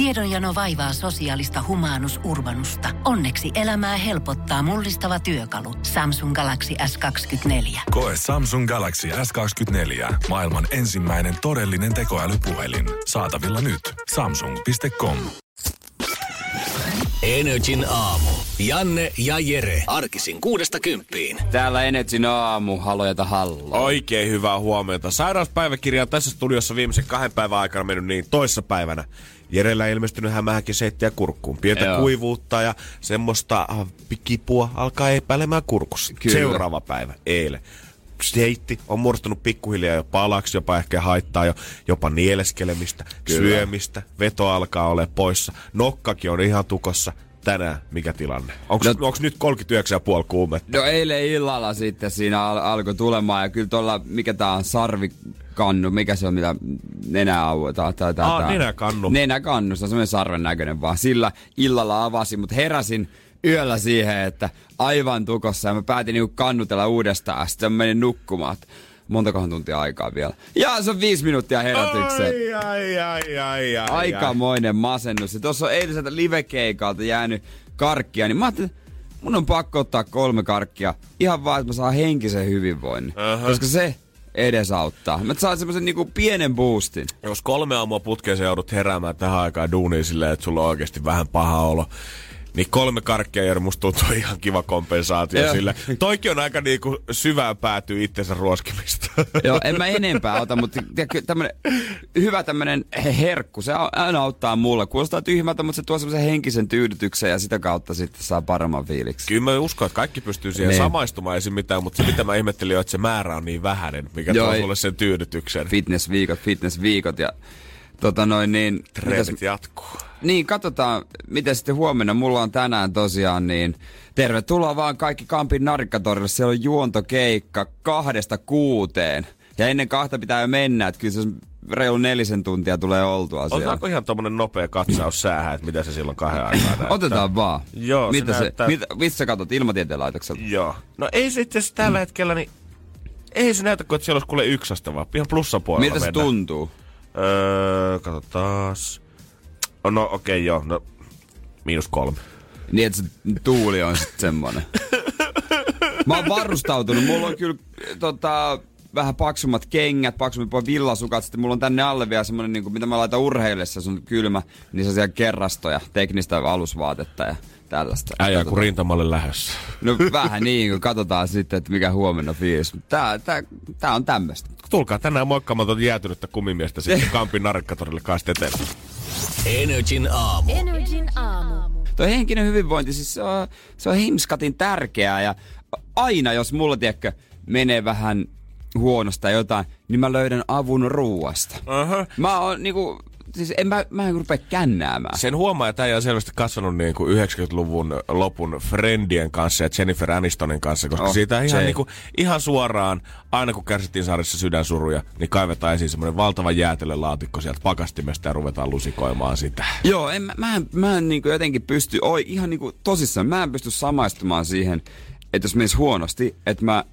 Tiedonjano vaivaa sosiaalista humanus urbanusta. Onneksi elämää helpottaa mullistava työkalu. Samsung Galaxy S24. Koe Samsung Galaxy S24. Maailman ensimmäinen todellinen tekoälypuhelin. Saatavilla nyt. Samsung.com. NRJ:n aamu. Janne ja Jere. Arkisin 6–10. Täällä NRJ:n aamu. Haloja hallo. Oikein hyvää huomenta. Sairauspäiväkirja on tässä studiossa viimeisen 2 päivän aikana mennyt niin toissapäivänä. Jerellä ilmestynyt hämähäkin seittiä kurkkuun. Pientä kuivuutta ja semmoista kipua alkaa epäilemään kurkussa. Kyllä. Seuraava päivä, eilen. Seitti on muodostunut pikkuhiljaa jo palaksi, jopa ehkä haittaa jo jopa nieleskelemistä, kyllä, syömistä. Veto alkaa ole poissa. Nokkakin on ihan tukossa. Tänään mikä tilanne? Onks nyt 39,5 kuumetta? No eilen illalla sitten siinä alkoi tulemaan ja kyllä tuolla, mikä tää on, sarvikannu, mikä se on, mitä nenää auetaan? Nenäkannu. Nenäkannu, se on semmoinen sarven näköinen vaan. Sillä illalla avasin, mutta heräsin yöllä siihen, että aivan tukossa ja mä päätin niinku kannutella uudestaan. Sitten mä menin nukkumaan. Montakohan tuntia aikaa vielä. Ja se on 5 minuuttia herätykseen. Ai. Aikamoinen masennus. Ja tossa on eiliseltä livekeikalta jäänyt karkkia, niin mä ajattelin, mun on pakko ottaa 3 karkkia. Ihan vaan, että mä saan henkisen hyvinvoinnin. Koska se edesauttaa. Mä saan semmosen niinku pienen boostin. Jos 3 aamua putkeen sä joudut heräämään tähän aikaan duuniin silleen, että sulla on oikeesti vähän paha olo. Niin 3 karkkia, Jere, musta tuntuu ihan kiva kompensaatio sille. Toikin on aika niinku syvään päätyy itsensä ruoskimista. Joo, en mä enempää ota, mutta hyvä tämmönen herkku, se aina auttaa mulle. Kuulostaa tyhmältä, mutta se tuo semmoisen henkisen tyydytyksen ja sitä kautta sitten saa paremman fiiliksi. Kyllä mä uskon, että kaikki pystyy siihen samaistumaan, ei siinä mitään, mutta se mitä mä ihmettelin on, että se määrä on niin vähäinen, mikä tuo sulle sen tyydytyksen. Fitnessviikot ja treenit jatkuu. Niin, katsotaan, miten sitten huomenna. Mulla on tänään tosiaan, niin tervetuloa vaan kaikki Kampin Narinkkatorille. Siellä on juontokeikka 2–6. Ja ennen 2 pitää jo mennä, että kyllä se reilu 4 tuntia tulee oltua siellä. Otetaanko ihan tommonen nopea katsaus säähän, että mitä se silloin 2 aikaa näyttää? Otetaan vaan. Joo, mitä se näyttää. Mistä sä katsot? Ilmatieteen laitokselta? Joo. No ei se itse asiassa tällä hetkellä, niin ei se näytä, kun että siellä olisi kuule 1, vaan ihan plussapuolella. Miltä se tuntuu? Kato taas. No okei, joo. No, -3. Niin, että se tuuli on sitten semmonen. Mä oon varustautunut. Mulla on kyllä vähän paksummat kengät, paksummat villasukat. Sitten mulla on tänne alle vielä semmonen, niin kuin, mitä mä laitan urheillessa, se on kylmä. Niin se on siellä kerrastoja, teknistä alusvaatetta ja tällaista. Äijä kun rintamalle lähdössä. No vähän niin, kun katsotaan sitten, että mikä huomenna fiilis. Tää on tämmöstä. Tulkaa tänään moikkaamaan tuota jäätynyttä kumimiestä sitten Kampin Narinkkatorille kanssa eteen. NRJ:n aamu. NRJ:n aamu. Tuo henkinen hyvinvointi, siis se on himskatin tärkeää ja aina jos mulla, tiedätkö, menee vähän huonosta jotain, niin mä löydän avun ruuasta. Mä oon niinku, siis mä en rupea kännäämään. Sen huomaa, että äijä on selvästi kasvanut niin kuin 90-luvun lopun Friendien kanssa ja Jennifer Anistonin kanssa, koska siitä ihan suoraan, aina kun kärsittiin saarissa sydänsuruja, niin kaivetaan esiin semmoinen valtava jäätelölaatikko sieltä pakastimesta ja ruvetaan lusikoimaan sitä. Joo, mä en niin kuin jotenkin pysty, ihan niin kuin tosissaan, mä en pysty samaistumaan siihen, että jos menisi huonosti, että mä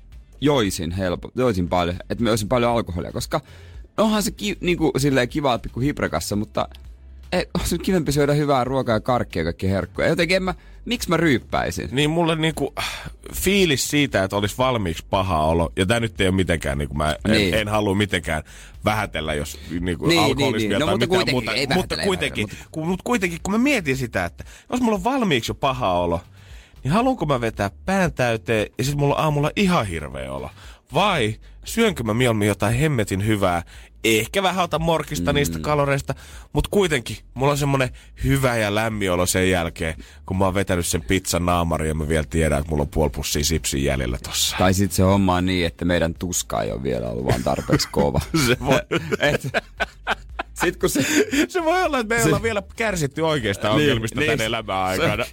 joisin paljon, että mä joisin paljon alkoholia, koska onhan se niinku silleen kivaa pikku hiprakassa, mutta on se kivempi syödä hyvää ruokaa ja karkkia ja kaikki herkkuja. Jotenkin miksi mä ryyppäisin? Niin mulle niinku fiilis siitä, että olisi valmiiksi paha olo. Ja tää nyt ei ole mitenkään, niinku mä en halua mitenkään vähätellä, jos niinku alkoholismia tai mitään muuta. Mutta kuitenkin, kun mä mietin sitä, että jos mulla on valmiiksi jo paha olo, niin haluanko mä vetää pään täyteen ja sit mulla on aamulla ihan hirveä olo? Vai syönkö mä mieluummin jotain hemmetin hyvää? Ehkä vähän otan morkista niistä kaloreista, mutta kuitenkin mulla on semmonen hyvä ja lämmin olo sen jälkeen, kun mä oon vetänyt sen pizzan naamariin ja mä vielä tiedän, että mulla on puoli pussia sipsiä jäljellä tossa. Tai sit se homma on niin, että meidän tuska ei ole vielä ollut vaan tarpeeksi kova. Se voi. Se voi olla, että me ei olla vielä kärsitty oikeista ongelmista tämän elämän aikana.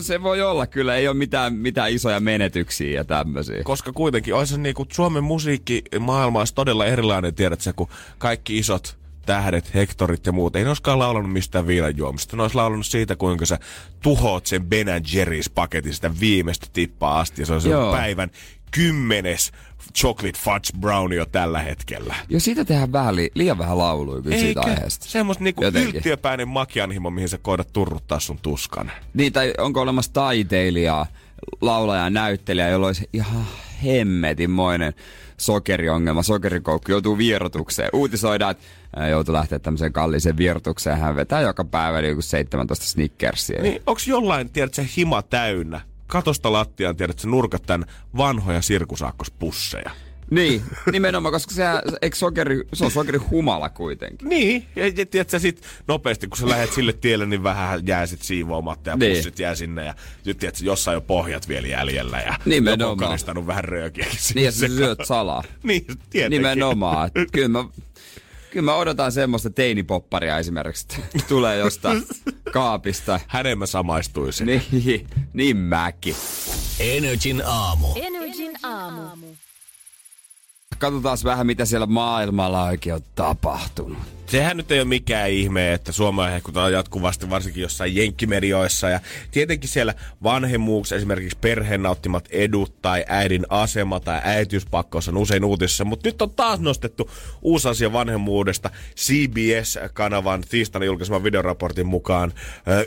Se voi olla kyllä, ei ole mitään isoja menetyksiä ja tämmöisiä. Koska kuitenkin, olisi niinku Suomen musiikkimaailma olisi todella erilainen, tiedätkö, kun kaikki isot tähdet, hektorit ja muut. Ei ne olisikaan laulanut mistään viinan juomista. Ne olisi laulanut siitä, kuinka sä tuhoat sen Ben & Jerry's paketin sitä viimeistä tippaa asti. Ja se on sen päivän 10. chocolate fudge brownie jo tällä hetkellä. Ja siitä tehdään vähän liian vähän lauluja kyllä siitä aiheesta. Eikä, semmoista niinku yltiöpäinen makianhimo, mihin sä koidat turruttaa sun tuskan. Niin, tai onko olemassa taiteilijaa, laulajaa, näyttelijää, jolla olisi ihan hemmetinmoinen sokeriongelma, sokerikoukku, joutuu vierotukseen. Uutisoidaan, että joutuu lähteä tämmöiseen kalliiseen vierotukseen. Hän vetää joka päivä joku 17 Snickersia. Niin, onks jollain, tiedät se hima täynnä? Katosta lattiaan, tiedät sä nurkat tän vanhoja sirkusaakospusseja. Niin, nimenomaan, koska sehän, se on sokerihumala kuitenkin. Niin, ja tiedät sä sit nopeasti, kun sä lähet sille tielle, niin vähän jää sit siivoamatta ja pussit jää sinne. Ja tiedät sä, jossain jo pohjat vielä jäljellä ja joku on karistanut vähän röökiäkin. Niin, ja sä syöt salaa. Niin, tietenkin. Nimenomaan. Kyllä mä odotan semmoista teinipopparia esimerkiksi, että tulee jostain kaapista. Hänen mä samaistuisin. Niin mäkin. NRJ:n aamu. NRJ:n aamu. Katsotaan vähän, mitä siellä maailmalla oikein on tapahtunut. Sehän nyt ei ole mikään ihme, että Suomea hehkutaan jatkuvasti, varsinkin jossain jenkkimedioissa. Ja tietenkin siellä vanhemmuus, esimerkiksi perheen nauttimat edut tai äidin asema tai äitiyspakkaus on usein uutisissa. Mutta nyt on taas nostettu uusi asia vanhemmuudesta CBS-kanavan tiistaina julkaiseman videoraportin mukaan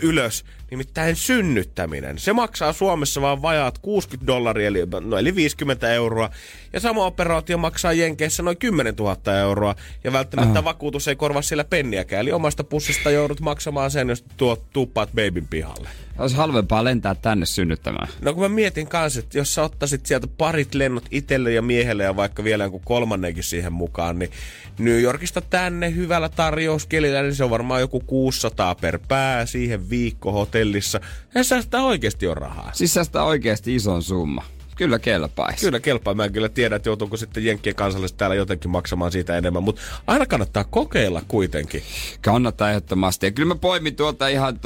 ylös. Nimittäin synnyttäminen. Se maksaa Suomessa vaan vajaat $60, eli 50 €. Ja sama operaatio maksaa Jenkeissä noin 10 000 euroa. Ja välttämättä vakuutus ei korvaa sillä penniäkään. Eli omasta pussista joudut maksamaan sen, jos tuuppaat babyn pihalle. Olisi halvempaa lentää tänne synnyttämään. No kun mä mietin kanssa, että jos sä ottaisit sieltä parit lennot itselle ja miehelle ja vaikka vielä jonkun kolmannenkin siihen mukaan, niin New Yorkista tänne hyvällä tarjouskelillä, niin se on varmaan joku $600 per pää siihen viikko hotellissa. Ja säästää oikeasti on rahaa. Siis säästää oikeasti ison summa. Kyllä kelpaisi. Kyllä kelpaa. Mä en kyllä tiedä, että joutuuko sitten jenkkien kansalaiset täällä jotenkin maksamaan siitä enemmän, mutta aina kannattaa kokeilla kuitenkin. Kannattaa ehdottomasti. Ja kyllä mä poimin tuolta ihan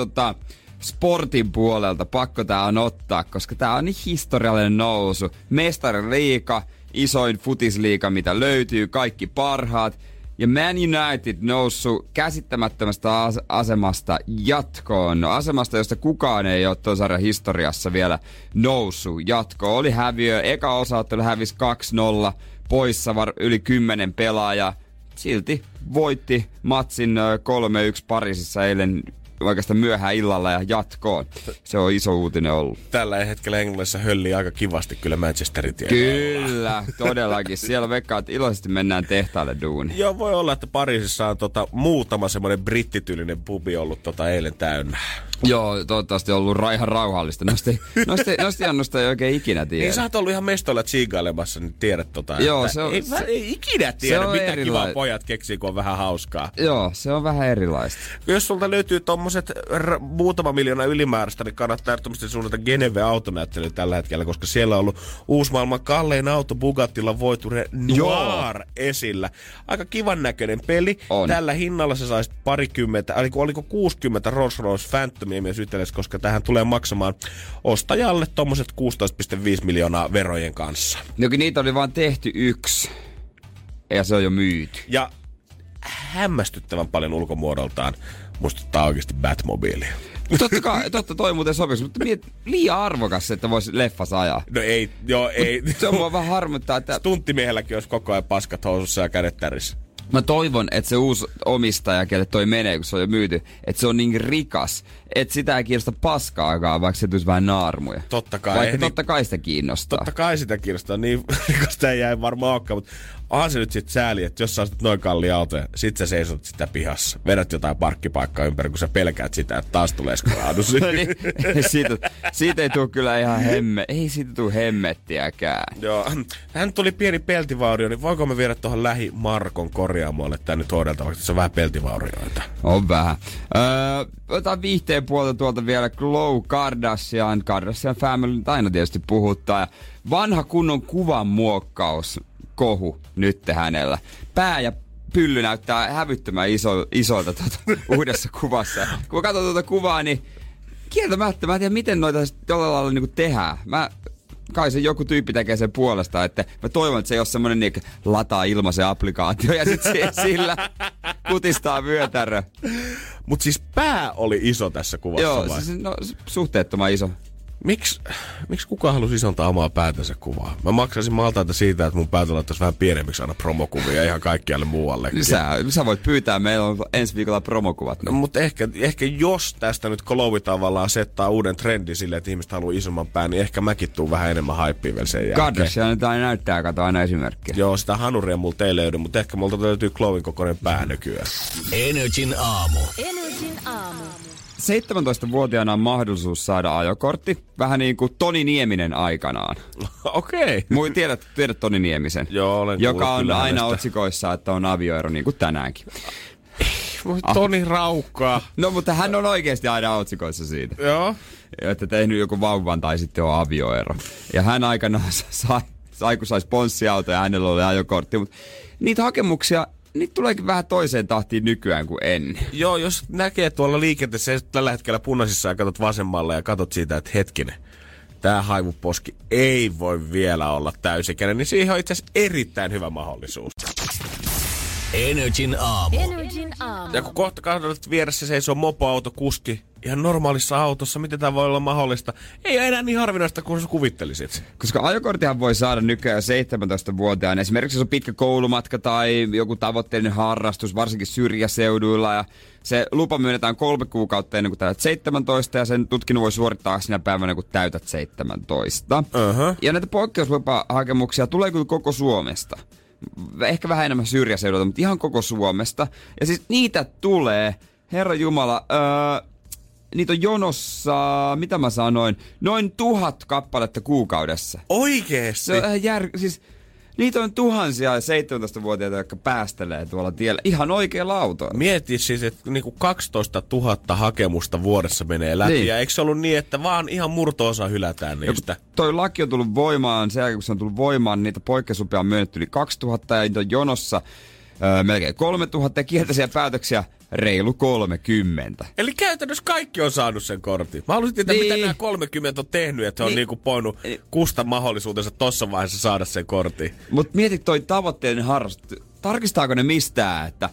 sportin puolelta. Pakko tää on ottaa, koska tää on niin historiallinen nousu. Mestariliiga, isoin futisliiga, mitä löytyy, kaikki parhaat. Ja Man United noussut käsittämättömästä asemasta jatkoon. No, asemasta, josta kukaan ei ole tuon sarjan historiassa vielä noussut jatkoon. Oli häviö. Eka osaottelu hävisi 2-0. Poissa yli 10 pelaajaa. Silti voitti matsin 3-1 Pariisissa eilen oikeastaan myöhään illalla ja jatkoon. Se on iso uutinen ollut. Tällä hetkellä Englannissa höllii aika kivasti kyllä Manchesterin tiellä. Kyllä, todellakin. Siellä veikkaa, että iloisesti mennään tehtaalle duuniin. Joo, voi olla, että Pariisissa on muutama semmoinen brittityylinen pubi ollut eilen täynnä. Joo, toivottavasti on ollut ihan rauhallista. Noista ei oikein ikinä tiedä. Niin sä oot ollut ihan mestoilla tsiigailemassa, niin tiedät Joo, se on, ei ikinä tiedä, mitä kivaa pojat keksii, kun on vähän hauskaa. Joo, se on vähän erilaista. Jos sulta löytyy tommoset muutama miljoona ylimääräistä, niin kannattaa erittäin suunnata Geneve-autonäyttelyä tällä hetkellä, koska siellä on ollut uusi maailman kallein auto Bugattilla voiture Noir esillä. Aika kivan näköinen peli. On. Tällä hinnalla sä saisit parikymmentä, oliko 60 Rolls-Royce Phantom mies yteles, koska tähän tulee maksamaan ostajalle tommoset 16,5 miljoonaa verojen kanssa. Jokin niitä oli vaan tehty yksi. Ja se on jo myyty. Ja hämmästyttävän paljon ulkomuodoltaan muistuttaa oikeasti Batmobiilia. Totta toi muuten sopisi, mutta liian arvokas, että voisi leffassa ajaa. No ei, joo ei. Se on mua vähän harmittaa, että stunttimiehelläkin olisi koko ajan paskat housussa ja kädet tärissä. Mä toivon, että se uusi omistaja, kelle toi menee, kun se on jo myyty, että se on niin rikas, että sitä ei kiinnosta paskaakaan, vaikka se tulisi vähän naarmuja. Totta kai. Vaikka totta kai sitä kiinnostaa. Totta kai sitä kiinnostaa, niin rikasta ei jäi varmaan olekaan, mutta onhan se nyt sit sääli, että jos sä ostat noin kalliin autoja, sit sä seisot sitä pihassa, vedät jotain parkkipaikkaa ympäri, kun sä pelkäät sitä, että taas tulee skolaadus. Niin, siitä ei tule kyllä ihan hemmettiäkään. Joo, hän tuli pieni peltivaurio, niin voinko me viedä tuohon lähimarkon korjaamoille tän nyt hoideltavaksi, että se on vähän peltivaurioita. On vähän. Otan viihteen puolta tuolta vielä Khloé Kardashian. Kardashian Family aina tietysti puhuttaa. Ja vanha kunnon kuvan muokkaus. Kohu nyt hänellä. Pää ja pylly näyttää hävyttömän isolta uudessa kuvassa. Kun mä katson kuvaa, niin kieltämättä mä en tiedä, miten noita jollain lailla tehdään. Mä kai se joku tyyppi tekee sen puolesta, että mä toivon, että se ei ole semmoinen niin, että lataa ilmaisen applikaatio ja sit sillä kutistaa vyötärö. Mut siis pää oli iso tässä kuvassa. Joo, vai? Siis, no, suhteettoman iso. Miksi kukaan halusi isontaa omaa päätänsä kuvaa? Mä maksaisin maltaita siitä, että mun päätä laittaisi vähän pienemmiksi aina promokuvia ihan kaikkialle muuallekin. Sä voit pyytää, meillä on ensi viikolla promokuvat. No, mutta ehkä jos tästä nyt Khloé tavallaan settaa uuden trendin silleen, että ihmiset haluaa isomman pään, niin ehkä mäkin tuun vähän enemmän haippia vielä sen jälkeen. Kardashian näyttää, kato aina esimerkkiä. Joo, sitä hanuria mulla ei löydy, mutta ehkä multa löytyy Khloén kokoinen pää nykyään. NRJ:n aamu. 17-vuotiaana on mahdollisuus saada ajokortti, vähän niin kuin Toni Nieminen aikanaan. Okei. Okay. Tiedät Toni Niemisen, joo, olen joka on aina hänestä otsikoissa, että on avioero niin kuin tänäänkin. Toni raukkaa. No, mutta hän on oikeasti aina otsikoissa siitä. Joo. Että tehnyt joku vauvan tai sitten on avioero. Ja hän aikanaan sai ponssiauto ja hänellä oli ajokortti, mutta niitä hakemuksia... Niitä tuleekin vähän toiseen tahtiin nykyään kuin ennen. Joo, jos näkee tuolla liikenteessä, tällä hetkellä punaisissa ja katot vasemmalle ja katot siitä, että hetkinen, tää haivuposki ei voi vielä olla täysikäinen, niin siihen on itse asiassa erittäin hyvä mahdollisuus. NRJ:n aamu. Ja kun kohta katsot vieressä seisoo mopoautokuski ihan normaalissa autossa, miten tämä voi olla mahdollista? Ei ole enää niin harvinaista kuin sä kuvittelisit. Koska ajokortihan voi saada nykyään 17-vuotiaana. Esimerkiksi jos on pitkä koulumatka tai joku tavoitteellinen harrastus, varsinkin syrjäseuduilla. Ja se lupa myönnetään 3 kuukautta ennen kuin täytät 17 ja sen tutkinnon voi suorittaa sinä päivänä, kun täytät 17. Uh-huh. Ja näitä poikkeuslupahakemuksia tulee kyllä koko Suomesta. Ehkä vähän enemmän syrjäseudulta, mutta ihan koko Suomesta. Ja siis niitä tulee, herra jumala, niitä on jonossa, mitä mä sanoin, noin 1000 kappaletta kuukaudessa. Oikeesti? Se on siis, niitä on tuhansia 17-vuotiaita, jotka päästelee tuolla tiellä ihan oikealla autoilla. Mieti siis, että niinku 12 000 hakemusta vuodessa menee läpi. Niin. Ja eikö se ollut niin, että vaan ihan murto-osa hylätään niistä? Ja toi laki on tullut voimaan, sen jälkeen kun se on tullut voimaan, niitä poikkeuslupia on myönnetty yli 2000 ja niitä on jonossa melkein 3000 ja kielteisiä päätöksiä reilu 30. Eli käytännössä kaikki on saanut sen kortin. Mä haluaisin tietää, niin, mitä nämä 30 on tehnyt, että he on niinku poinut kusta mahdollisuutensa tossa vaiheessa saada sen kortin. Mut mieti toi tavoitteellinen harrastus. Tarkistaako ne mistään, että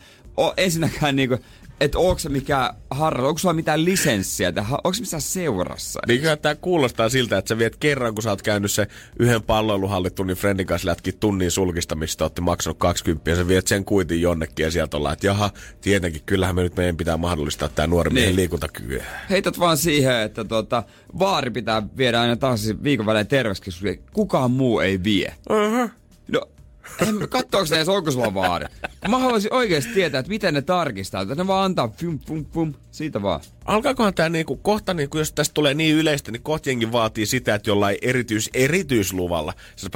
ensinnäkään niinku... Että onko se mikään harrastus, onko sulla mitään lisenssiä, onko se missään seurassa? Niin kyllä tää kuulostaa siltä, että sä viet kerran, kun sä oot käynyt se yhden palloiluhallitunnin friendin kanssa lätki tunnin sulkista, mistä ootte maksanut 20, ja sä viet sen kuitin jonnekin ja sieltä ollaan, että jaha, tietenkin, kyllähän me nyt meidän pitää mahdollistaa tää nuori miehen liikuntakyky. Heität vaan siihen, että vaari pitää viedä aina taas viikon välein terveyskeskukseen, kukaan muu ei vie. Uh-huh. No. Katsoinko ne edes, onko sulla vaari? Mä haluaisin oikeesti tietää, että miten ne tarkistaa. Ne vaan antaa pum pum pum, siitä vaan. Alkaakohan tää niinku, kohta niinku, jos tästä tulee niin yleistä, niin kohta jengi vaatii sitä, että jollain erityisluvalla sä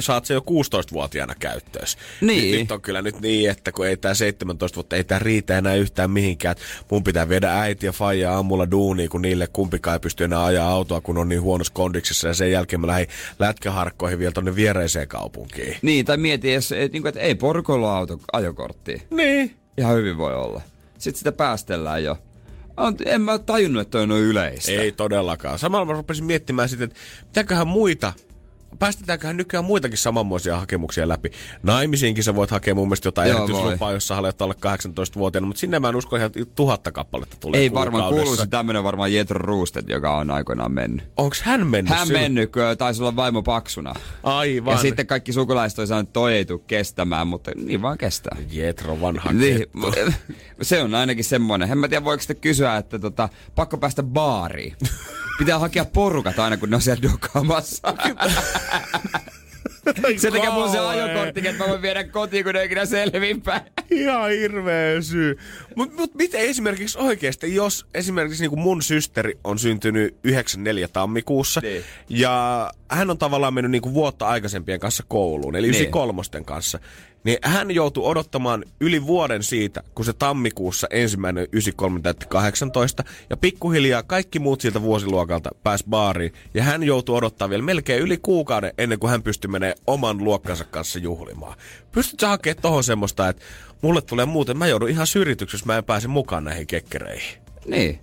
saat se jo 16-vuotiaana käyttöön. Niin. Nyt on kyllä nyt niin, että kun ei tää 17 vuotta, ei tää riitä enää yhtään mihinkään. Mun pitää viedä äiti ja faija aamulla duuniin, kun niille kumpikaan ei pysty enää ajaa autoa, kun on niin huonossa kondiksessa. Ja sen jälkeen mä lähdin lätkäharkkoihin vielä tonne viereiseen kaupunkiin. Niin, tai mieti, että ei porukolla ajokorttia. Niin. Ihan hyvin voi olla. Sitten sitä päästellään jo. En mä tajunnut, että on yleistä. Ei todellakaan. Samalla mä rupesin miettimään sitten, että mitäköhän muita... Päästetäänköhän nykyään muitakin samanmoisia hakemuksia läpi. Naimisiinkin sä voit hakea mun mielestä jotain erityislupaa, jos sä haluat olla 18-vuotiaana, mutta sinne mä en usko, että 1000 kappaletta tulee ei kuukaudessa. Varmaan kuuluisi tämmönen varmaan Jetro Roosted, joka on aikoinaan mennyt. Onks hän mennyt? Hän mennyt, kun taisi olla vaimo paksuna. Aivan. Ja sitten kaikki sukulaiset on sanonut, että toi ei tule kestämään, mutta niin vaan kestää. Jetro vanha kettu. Se on ainakin semmoinen. En mä tiedä, voiko sitten kysyä, että pakko päästä baariin. Pitää hakea porukat aina, kun ne on siellä dokaamassa. Sen takia mulla on se ajokortti, että mä voin viedä kotiin, kun ne ei ikinä selvinpäin. Ihan hirveä syy. Mut miten esimerkiksi oikeesti, jos esimerkiksi niin kuin mun systeri on syntynyt 9.4. tammikuussa, niin, ja hän on tavallaan mennyt niin kuin vuotta aikaisempien kanssa kouluun, eli 9.3. kanssa, niin hän joutui odottamaan yli vuoden siitä, kun se tammikuussa 1.9.18 ja pikkuhiljaa kaikki muut siltä vuosiluokalta pääsi baariin. Ja hän joutui odottaa vielä melkein yli kuukauden ennen kuin hän pystyi menemään oman luokkansa kanssa juhlimaan. Pystyt sä hakemaan tohon semmoista, että mulle tulee muuten, mä joudun ihan syrjityksessä, mä en pääse mukaan näihin kekkereihin. Niin,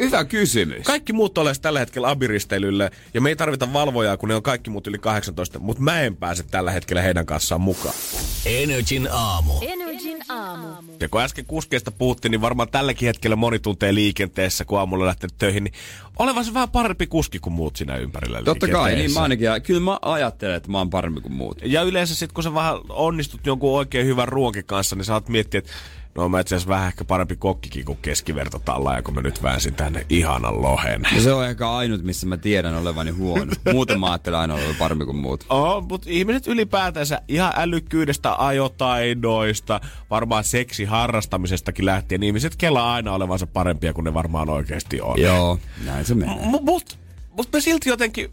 hyvä kysymys. Kaikki muut olisi tällä hetkellä abiristeilylle, ja me ei tarvita valvojaa, kun ne on kaikki muut yli 18, mutta mä en pääse tällä hetkellä heidän kanssaan mukaan. NRJ:n aamu. Ja kun äsken kuskeista puhuttiin, niin varmaan tälläkin hetkellä moni tuntee liikenteessä, kun aamulla lähtee töihin, niin olevasi vähän parempi kuski kuin muut siinä ympärillä. Totta kai, niin mä ainakin. Kyllä mä ajattelen, että mä oon parempi kuin muut. Ja yleensä sit, kun sä vähän onnistut jonkun oikein hyvän ruokin kanssa, niin sä oot miettiä, että no mä itse asiassa vähän ehkä parempi kokkikin kuin keskivertotalla, ja kun mä nyt väänsin tänne ihanan lohen. Ja se on ehkä ainut, missä mä tiedän olevani huono. Muuten mä ajattelen aina olevan parempi kuin muut. Oo, mutta ihmiset ylipäätänsä ihan älykkyydestä, ajotaidoista, varmaan seksiharrastamisestakin lähtien, niin ihmiset kelaa aina olevansa parempia kuin ne varmaan oikeasti on. Joo, näin se menee. Mutta silti jotenkin...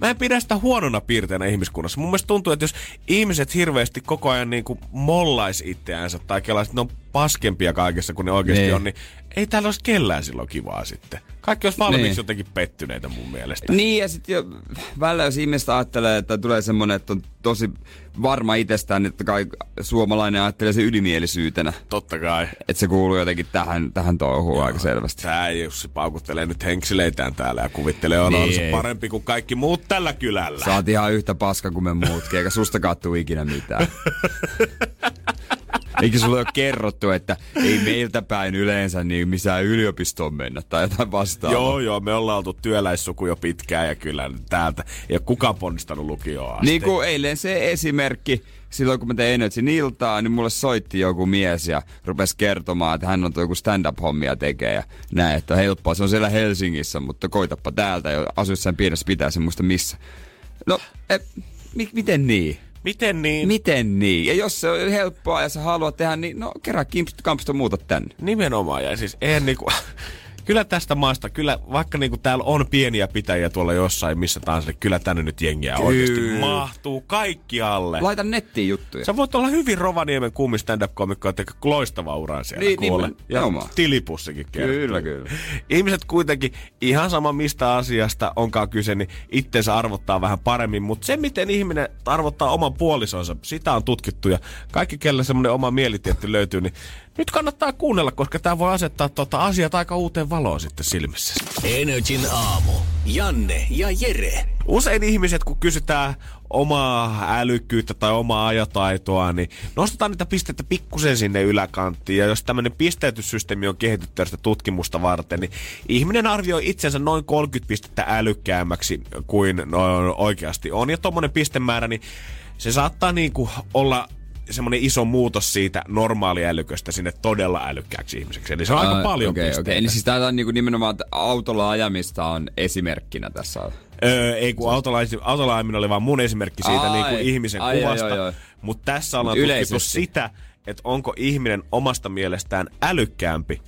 Mä en pidä sitä huonona piirteinä ihmiskunnassa. Mun mielestä tuntuu, että jos ihmiset hirveästi koko ajan niin kuin mollais itseänsä tai kelaiset, ne on paskempia kaikessa kuin ne oikeasti on, niin ei täällä olisi kellään silloin kivaa sitten. Kaikki olisi valmiiksi jotenkin pettyneitä mun mielestä. Niin, ja sitten välillä jos ihmiset ajattelee, että tulee semmoinen, että on tosi varma itsestään, että kai suomalainen ajattelee se ylimielisyytenä. Totta kai. Että se kuuluu jotenkin tähän touhuun aika selvästi. Tää Jussi paukuttelee nyt henksileitään täällä ja kuvittelee olevansa parempi kuin kaikki muut tällä kylällä. Sä oot ihan yhtä paska kuin me muutkin, eikä susta kattuu ikinä mitään. Eikä sulle ole kerrottu, että ei meiltä päin yleensä niin missään yliopistoon mennä tai jotain vastaavaa. Joo, me ollaan oltu työläissuku jo pitkään ja kyllä täältä ei ole kukaan ponnistanut lukioon asti. Niin kuin eilen se esimerkki, silloin kun mä tein NRJ:n iltaa, niin mulle soitti joku mies ja rupesi kertomaan, että hän on joku stand-up-hommia tekee ja näin, että helppoa. Se on siellä Helsingissä, mutta koitapa täältä ja asu jossain pienessä pitää, en muista missä. No, miten niin? Miten niin? Ja jos se on helppoa ja sä haluat tehdä, niin no kerää kampista muuta tänne. Nimenomaan. Ja siis eihän niinku... Kyllä tästä maasta, kyllä vaikka niinku täällä on pieniä pitäjiä tuolla jossain missä tahansa, niin kyllä tänne nyt jengiä oikeasti mahtuu kaikkialle. Laita nettiin juttuja. Sä voit olla hyvin Rovaniemen kuumi stand-up-komikko, että loistava uran siellä kuule. Ja tilipussikin kertoo. Kyllä. Ihmiset kuitenkin ihan sama mistä asiasta onkaan kyse, niin itsensä arvottaa vähän paremmin. Mutta se miten ihminen arvottaa oman puolisonsa, sitä on tutkittu ja kaikki kelle semmoinen oma mielitietti löytyy, niin nyt kannattaa kuunnella, koska tää voi asettaa asiat aika uuteen valoon sitten silmissä. NRJ:n aamu. Janne ja Jere. Usein ihmiset, kun kysytään omaa älykkyyttä tai omaa ajataitoa, niin nostetaan niitä pisteitä pikkusen sinne yläkanttiin. Ja jos tämmöinen pisteytyssysteemi on kehitetty sitä tutkimusta varten, niin ihminen arvioi itsensä noin 30 pistettä älykkäämmäksi kuin oikeasti on. Ja tommonen pistemäärä, niin se saattaa niinku olla... semmoinen iso muutos siitä normaaliälyköstä sinne todella älykkääksi ihmiseksi. Eli se on aika paljon pisteitä. Okei. Eli siis tää on niinku nimenomaan, että autolla ajamista on esimerkkinä tässä. Ei kun autolla ajaminen oli vaan mun esimerkki siitä niinku ihmisen kuvasta. Mutta tässä ollaan tutkittu sitä, että onko ihminen omasta mielestään älykkäämpi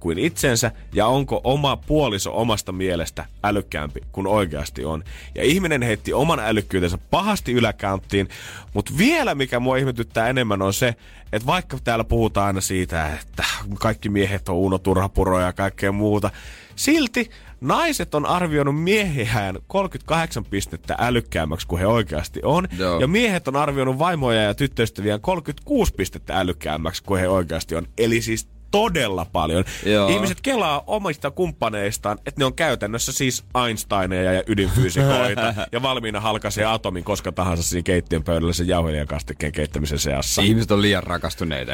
kuin itsensä, ja onko oma puoliso omasta mielestä älykkäämpi kuin oikeasti on. Ja ihminen heitti oman älykkyytensä pahasti yläkanttiin, mutta vielä mikä mua ihmetyttää enemmän on se, että vaikka täällä puhutaan aina siitä, että kaikki miehet on unoturhapuroja ja kaikkea muuta, silti naiset on arvioinut miehiään 38 pistettä älykkäämmäksi kuin he oikeasti on. Joo. Ja miehet on arvioinut vaimoja ja tyttöystäviään 36 pistettä älykkäämmäksi kuin he oikeasti on. Eli siis todella paljon. Joo. Ihmiset kelaa omista kumppaneistaan, että ne on käytännössä siis Einsteineja ja ydinfyysikoita ja valmiina halkaisee atomin koska tahansa siinä keittiön pöydällä sen jauhelijan kastikkeen keittämisen seassa. Ihmiset on liian rakastuneita.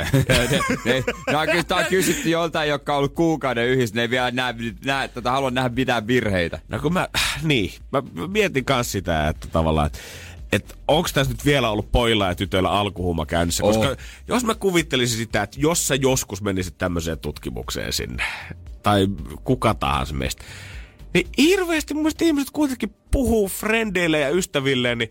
Tää on kysytty joltain, joka on ollut kuukauden yhdessä, ne ei vielä halua nähdä mitään virheitä. No kun mä mietin kans sitä, että tavallaan, että onko tässä nyt vielä ollut pojilla ja tytöillä alkuhuuma käynnissä? Koska jos mä kuvittelisin sitä, että jos sä joskus menisit tämmöiseen tutkimukseen sinne, tai kuka tahansa meistä, niin hirveästi mun mielestä ihmiset kuitenkin puhuu frendeille ja ystävilleen, niin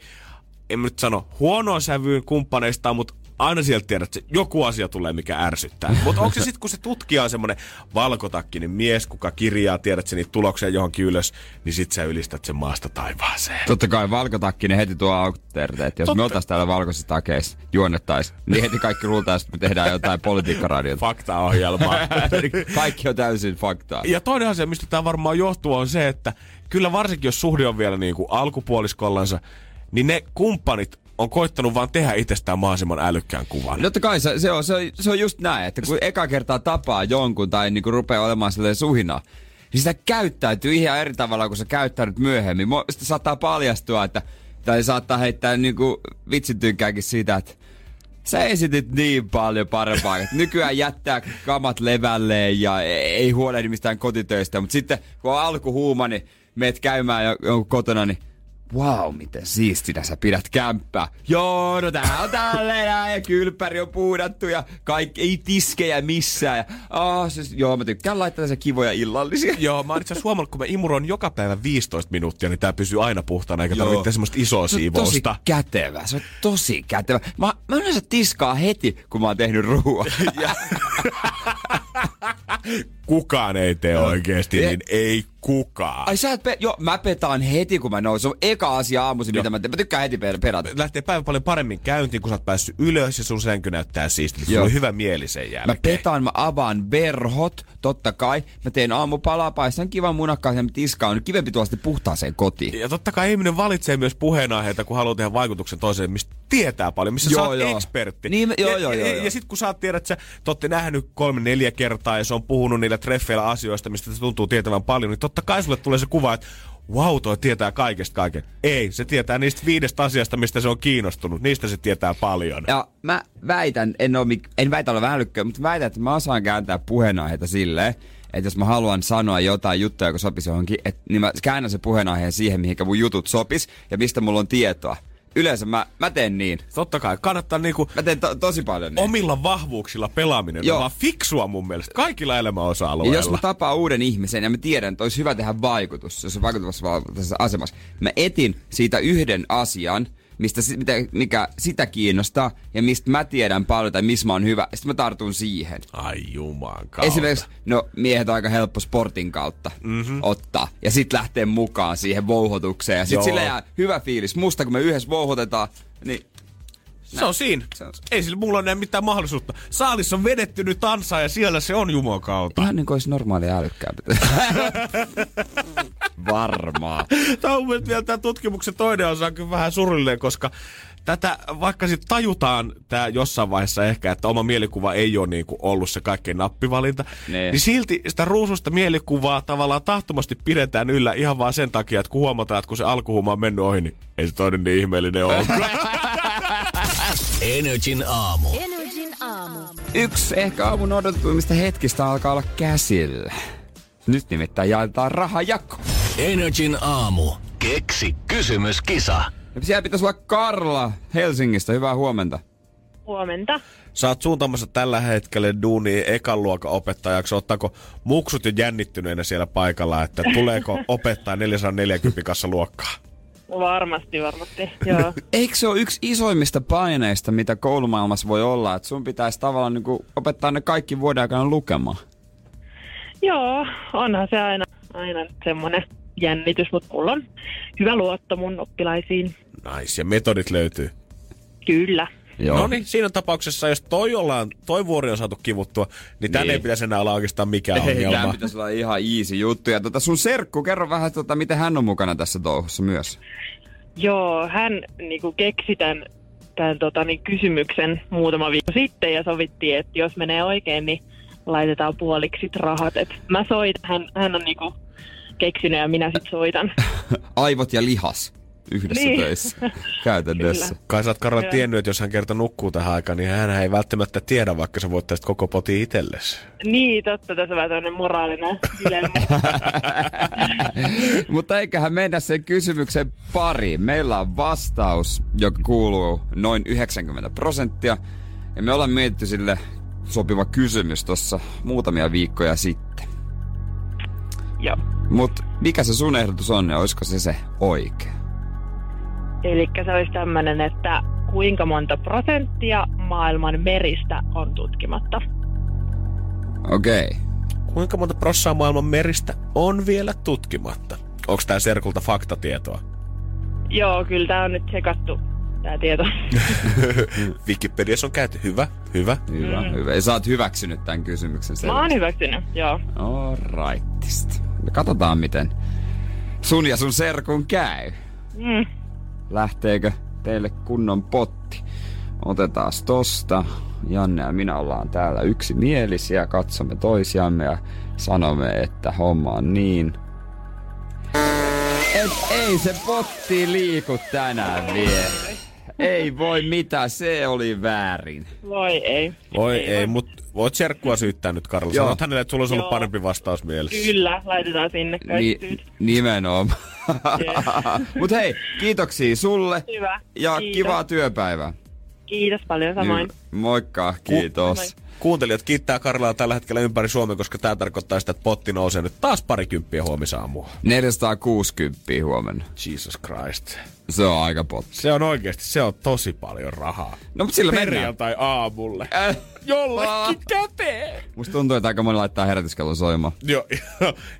en nyt sano huonoa sävyyn kumppaneistaan, mutta aina sieltä tiedät, että joku asia tulee, mikä ärsyttää. Mutta onko se sitten, kun se tutkija on semmoinen valkotakkinen mies, kuka kirjaa, tiedät sen niitä tuloksia johonkin ylös, niin sit sä ylistät sen maasta taivaaseen. Totta kai valkotakkinen heti tuo auktoriteet. Jos me oltais täällä valkoisissa takeissa, juonnettais, niin heti kaikki ruultais, että me tehdään jotain politiikkaradiota. Faktaohjelmaa. Kaikki on täysin faktaa. Ja toinen asia, mistä tää varmaan johtuu, on se, että kyllä varsinkin, jos suhde on vielä niin kuin alkupuoliskollansa, niin ne kumppanit on koittanut vaan tehdä itsestään mahdollisimman älykkään kuvan. Totta kai se on just näin, että kun eka kertaa tapaa jonkun tai niinku rupeaa olemaan silleen suhina, niin sitä käyttäytyy ihan eri tavalla kuin sä käyttänyt myöhemmin. Sitä saattaa paljastua, että, tai saattaa heittää niinku vitsintynkääkin siitä, että sä esitit niin paljon parempaa, että nykyään jättää kamat levälleen ja ei huolehdi mistään kotitöistä. Mutta sitten kun on alkuhuuma, niin meet käymään jonkun kotona, niin wow, miten siistinä sä pidät kämppää. Joo, no tää on tälleen ja kylppäri on puudattu ja kaikki, ei tiskejä missään. Ja, siis, joo, mä tykkään laittaa se kivoja illallisia. Joo, mä oon itse asiassa huomannut, kun mä imuroin joka päivä 15 minuuttia, niin tää pysyy aina puhtaana eikä tarvitse semmoista isoa siivousta. Se on tosi kätevä, se on tosi kätevä. Mä yleensä tiskaan heti, kun mä oon tehnyt ruoan. Kukaan ei tee oikeesti, niin ei kukaan. Ai sä et mä petaan heti kun mä nousen. Se on eka asia aamuisin, mitä mä teen. Mä tykkään heti perata. Lähtee päivä paljon paremmin käyntiin, kun sä oot päässyt ylös ja sun sänky näyttää siistiltä. Sulla on hyvä mieli sen jälkeen. Mä petaan, mä avaan verhot, totta kai. Mä teen aamupalaa, paistan kivan munakkaan sen tiskaan. On kivempi tuolla sitten puhtaaseen kotiin. Ja totta kai ihminen valitsee myös puheenaiheita, kun haluaa tehdä vaikutuksen toiseen, mistä tietää paljon, missä sä oot ekspertti. Niin, ja sit kun sä tiedät, että sä ootte nähnyt 3-4 kertaa ja se on puhunut niillä treffeillä asioista, mistä se tuntuu tietävän paljon, niin totta kai sulle tulee se kuva, että vau, toi tietää kaikesta kaiken. Ei, se tietää niistä 5 asiasta, mistä se on kiinnostunut. Niistä se tietää paljon. Ja mä väitän, en väitä olla vähälykköä, mutta väitän, että mä osaan kääntää puheenaiheita silleen, että jos mä haluan sanoa jotain juttuja, joka sopisi johonkin, niin mä käännän se puheenaiheen siihen, mihinkä mun jutut sopis ja mistä mulla on tietoa. Yleensä mä teen niin. Totta kai, kannattaa niinku... Mä teen tosi paljon niin. Omilla vahvuuksilla pelaaminen on vaan fiksua mun mielestä. Kaikilla elämäosa-alueilla. Ja jos mä tapaan uuden ihmisen ja mä tiedän, että olisi hyvä tehdä vaikutus, jos on vaikuttavassa asemassa. Mä etin siitä yhden asian, mikä sitä kiinnostaa ja mistä mä tiedän paljon tai missä mä oon hyvä. Sitten mä tartun siihen. Ai juman kautta. Esimerkiksi, miehet on aika helppo sportin kautta ottaa. Ja sit lähtee mukaan siihen vouhotukseen. Ja sit sillä jää hyvä fiilis. Musta kun me yhdessä vouhotetaan, niin... Se on siinä. Ei sillä mulla ole mitään mahdollisuutta. Saalis on vedetty nyt tanssaa ja siellä se on jumakauta. Ihan niin kuin olisi normaalia älykkäämpi. Varmaa. Tämä on mielestäni vielä tämä tutkimuksen toinen osa on kyllä vähän surullinen, koska tätä vaikka sitten tajutaan tämä jossain vaiheessa ehkä, että oma mielikuva ei ole niin kuin ollut se kaikkein nappivalinta, niin silti sitä ruususta mielikuvaa tavallaan tahtomasti pidetään yllä ihan vaan sen takia, että kun huomataan, että kun se alkuhuuma on mennyt ohi, niin ei se toinen niin ihmeellinen ole. NRJ:n aamu. Yksi ehkä aamun odotetuimmista hetkistä alkaa olla käsillä. Nyt nimittäin jaetaan rahanjako. NRJ:n aamu. Keksi kysymyskisa. Ja siellä pitäisi olla Karla Helsingistä. Hyvää huomenta. Huomenta. Sä oot suuntaamassa tällä hetkellä duunia ekan luokan opettajaksi. Ottaako muksut jo jännittyneenä siellä paikalla, että tuleeko opettaja 440 kanssa luokkaa? Varmasti, joo. Eikö se ole yksi isoimmista paineista, mitä koulumaailmassa voi olla? Että sun pitäisi tavallaan niin opettaa ne kaikki vuoden aikana lukemaan. Joo, onhan se aina semmoinen jännitys, mutta mulla on hyvä luotto mun oppilaisiin. Nais, ja metodit löytyy. Kyllä. No niin, siinä tapauksessa, jos toi vuori on saatu kivuttua, niin tänne ei pitäisi enää olla oikeastaan mikään ongelma. Tämä pitäisi olla ihan easy juttu. Ja sun serkku, kerro vähän, miten hän on mukana tässä touhussa myös. Joo, hän niinku keksi tämän kysymyksen muutama viikko sitten ja sovittiin, että jos menee oikein, niin laitetaan puoliksi rahat. Et mä soitan, hän on niinku keksinyt ja minä sit soitan. Aivot ja lihas. Yhdessä töissä. Käytännössä. Kai sä oot Karla tiennyt, että jos hän kerta nukkuu tähän aikaan, niin hän ei välttämättä tiedä, vaikka sä voit tästä koko poti itsellesi. Niin, totta. Tässä on vähän tämmöinen moraalinen dilemma. Mutta eiköhän mennä sen kysymyksen pariin. Meillä on vastaus, joka kuuluu noin 90%. Ja me ollaan mietitty sille sopiva kysymys tuossa muutamia viikkoja sitten. Joo. Mutta mikä se sun ehdotus on ja olisiko se oikea? Elikkä se olisi tämmöinen, että kuinka monta prosenttia maailman meristä on tutkimatta. Okei. Kuinka monta prossaa maailman meristä on vielä tutkimatta? Onko tää serkulta faktatietoa? Joo, kyllä tää on nyt sekattu, tää tieto. Wikipediassa on käyty. Hyvä. Ja sä oot hyväksynyt tän kysymyksen selvästi. Mä oon hyväksynyt, joo. Alright. Me katsotaan, miten sun ja sun serkun käy. Lähteekö teille kunnon potti. Otetaan tosta. Janne ja minä ollaan täällä yksimielisiä, katsomme toisiamme ja sanomme, että homma on niin. Et ei se potti liiku tänään vielä. Ei voi mitään, se oli väärin. Voi ei. Voi ei, mutta voit serkkua syyttää nyt, Karla. Sanot hänelle, että sulla olisi ollut parempi vastaus mielessä. Kyllä, laitetaan sinne kaikki syyt. Nimenomaan. Yeah. Mut hei, kiitoksia sulle. Hyvä. Ja kiitos. Kivaa työpäivää. Kiitos paljon, samoin. Moikka, kiitos. Kuuntelijat kiittää Karlaa tällä hetkellä ympäri Suomea, koska tää tarkoittaa sitä, että potti nousee nyt taas 20 huomisaamua. 460 huomenna. Jesus Christ. Se on aika potti. Se on oikeesti, se on tosi paljon rahaa. No mut sillä mennään. Tai aamulle. Jollekin käteen. Musta tuntuu, että aika moni laittaa herätyskellon soimaan. Joo,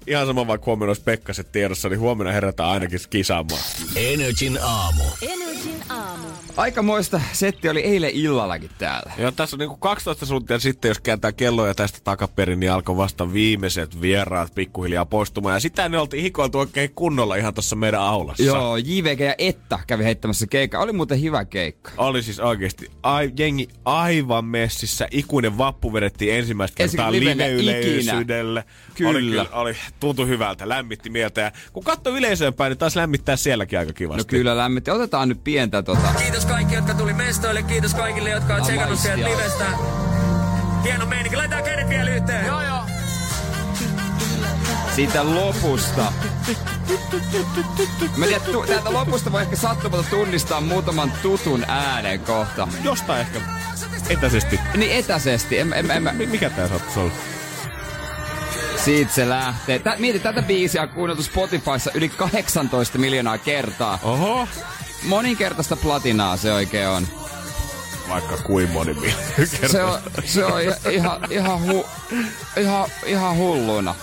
ihan sama vaikka huomenna olisi Pekkaset tiedossa, niin huomenna herätään ainakin kisaamaan. NRJ:n aamu. NRJ:n aamu. Aikamoista setti oli eilen illallakin täällä. Joo, tässä on niinku 12 tuntia sitten, jos kääntää kelloja tästä takaperin, niin alkoi vasta viimeiset vieraat pikkuhiljaa poistumaan. Ja sitä ne oltiin hikoiltu oikein kunnolla ihan tuossa meidän aulassa. Joo, JVG ja Etta kävi heittämässä keikkaa. Oli muuten hyvä keikka. Oli siis oikeesti. Jengi aivan messissä. Ikuinen vappu vedettiin ensimmäistä kertaa live-yleisyydelle. Kyllä, tuntui hyvältä, lämmitti mieltä. Ja kun katsoi yleisöön päin, niin taas lämmittää sielläkin aika kivasti. No kyllä lämmitti. Otetaan nyt pientä tota. Kiitos kaikki, jotka tuli mestoille. Kiitos kaikille, jotka on tsekannut sieltä livestä. Hieno meininki. Laitetaan kädet vielä yhteen. Joo. Siitä lopusta. Mä tiedän, täältä lopusta voi ehkä sattumalta tunnistaa muutaman tutun äänen kohta. Jostain ehkä etäisesti. Niin etäisesti. Mikä tää saattais olla? Siitä se lähtee. Mieti, tätä biisiä on kuunneltu Spotifyssa yli 18 miljoonaa kertaa. Oho. Moninkertaista platinaa se oikein on. Vaikka kuin moni kertaa. Se on ihan hulluna.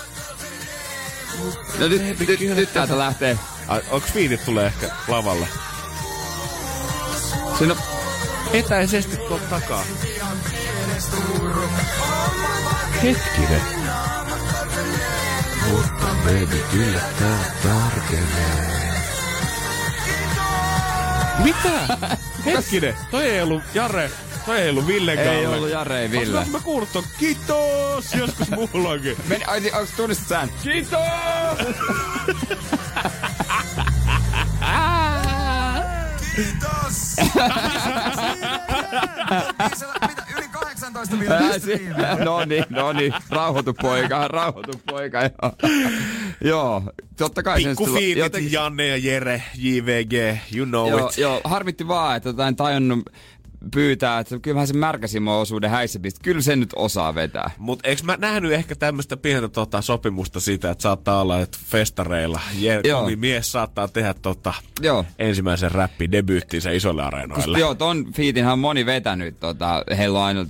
No nyt täältä lähtee. Onks fiilit tulee ehkä lavalle? Siinä on etäisesti tuolta takaa. Hetkinen. Mutta baby, kyllä tää tarkenee. Mitä? Hetkinen, toi ei ollu Jare. Ei ollu Villen Kalle. Ei ollu Jare, ei Ville. Onks mä kuullut ton kitos joskus muulloinkin? Onks tunnistat sään? Kitos! Kitos! Yli 18 miljoonaa. No niin. Rauhoitu poika. Joo. Totta kai sen sitten... Pikkufiilit, Janne ja Jere, JVG, you know it. Joo, harmitti vaan, että en tajunnut... pyytää, että kyllähän se märkäsimo-osuuden häissäpistä, kyllä sen nyt osaa vetää. Mut eikö mä nähnyt ehkä tämmöstä pientä sopimusta siitä, että saattaa olla, että festareilla komi mies saattaa tehdä ensimmäisen räppidebyyttinsä isolle areenoille. Joo, ton fiitinhän moni vetänyt, heillä on aina